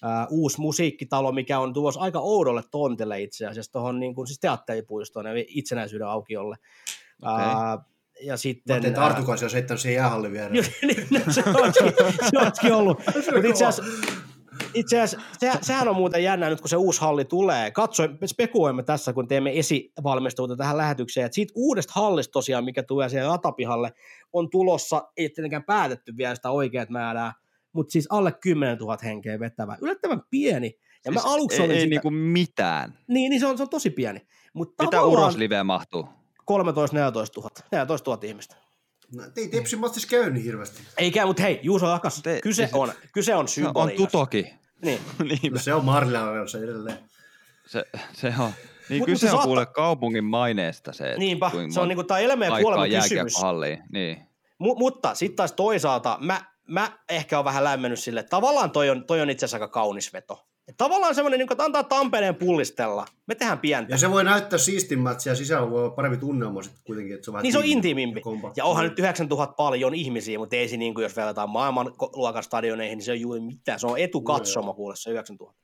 uh, uusi musiikkitalo, mikä on tuossa aika oudolle tontille itse asiassa, tuohon niin kuin, siis teatteripuistoon, eli itsenäisyyden aukiolle. Okay. Uh, Ja sitten... Mä tein Tartukaisia seitsemän siihen jäähallin viereen. No, se olisikin se ollut. Mutta itse asiassa, itse asiassa se, sehän on muuten jännää nyt, kun se uusi halli tulee. Katsoin, spekuoimme tässä, kun teemme esivalmisteluita tähän lähetykseen, että siitä uudesta hallista tosiaan, mikä tulee siihen Ratapihalle, on tulossa, ei tietenkään päätetty vielä sitä oikeat määrää, mutta siis alle kymmenen tuhatta henkeä vetävä. Yllättävän pieni. Ja siis mä aluksi ei ei sitä... niinku mitään. Niin, niin se, on, se on tosi pieni. Mut mitä tavallaan... urosliveä mahtuu? kolmetoista neljätoista tuhatta. neljätoista tuhatta ihmistä. No, ei Tepsin matsissa käy niin hirveästi. Ei käy, mutta hei, Juuso rakas, te, kyse, te, on, kyse on symboliikasta. On tutoki. Niin. niin. No, se on Marilla, se edelleen. Se, se on. Niin mut, kyse mut on saattaa... kuule kaupungin maineesta se, että niinpä, se on niinku, tää elämä ja kuolema kysymys. Niin. M- mutta sitten taas toisaalta, mä, mä ehkä on vähän lämmennyt sille, tavallaan toi on, toi on itse asiassa aika kaunis veto. Et tavallaan semmoinen, niin että antaa Tampereen pullistella. Me tehdään pientä. Ja se voi näyttää siistimmät, siellä sisällä voi olla parempi tunnelma sitten kuitenkin. Että se on vähän niin se on intiimimpi. Ja, ja onhan nyt yhdeksäntuhatta paljon ihmisiä, mutta ei se niin kuin jos verrataan maailmanluokan stadioneihin, niin se on juuri mitään. Se on etukatsomo kuule se yhdeksäntuhatta.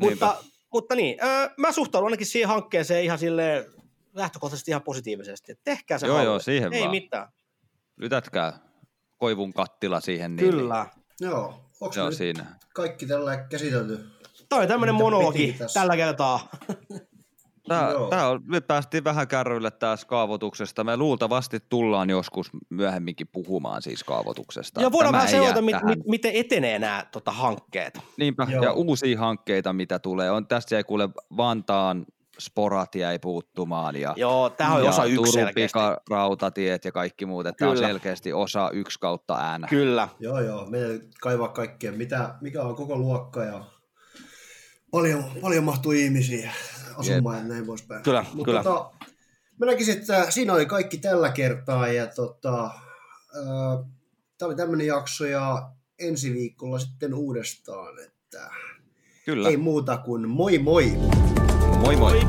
Mutta, mutta niin, äh, mä suhtaudun ainakin siihen hankkeeseen ihan silleen lähtökohtaisesti ihan positiivisesti. Et tehkää se joo, joo, siihen ei vaan. Mitään. Lytätkää Koivun kattila siihen. Niin, kyllä. Niin. Joo, onko joo, siinä kaikki tällä käsitelty? Tämä on tämmöinen monologi tällä kertaa. Tää, tää on, me päästiin vähän kärryille taas kaavoituksesta. Me luultavasti tullaan joskus myöhemminkin puhumaan siis kaavoituksesta. Ja voidaan vähän seurata, mit, mit, miten etenee nämä tota, hankkeet. Niinpä, joo. Ja uusia hankkeita, mitä tulee. On, tästä jäi kuule Vantaan sporat jäi puuttumaan ja, joo, tämä on ja osa yksi Turun pikarautatiet ja kaikki muut. Tämä on selkeästi osa yksi kautta N. Kyllä. Joo, joo. Meidän kaivaa kaikkea, mitä, mikä on koko luokka ja paljon, paljon mahtuu ihmisiä. Asumaan ja näin poispäin. Kyllä, mut kyllä. Tota, mä näkisin, että siinä oli kaikki tällä kertaa ja tota, tämä oli tämmöinen jakso ja ensi viikolla sitten uudestaan. Että kyllä. Ei muuta kuin moi moi! Moi moi! Moi.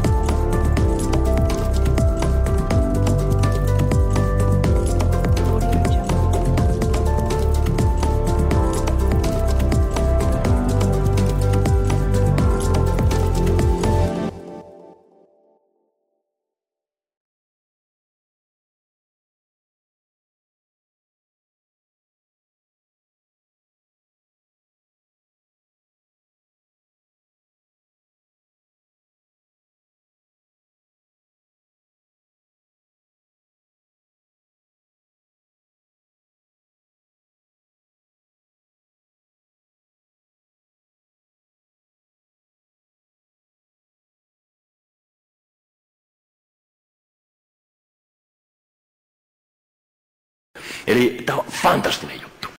Eli tämä on fantastinen juttu.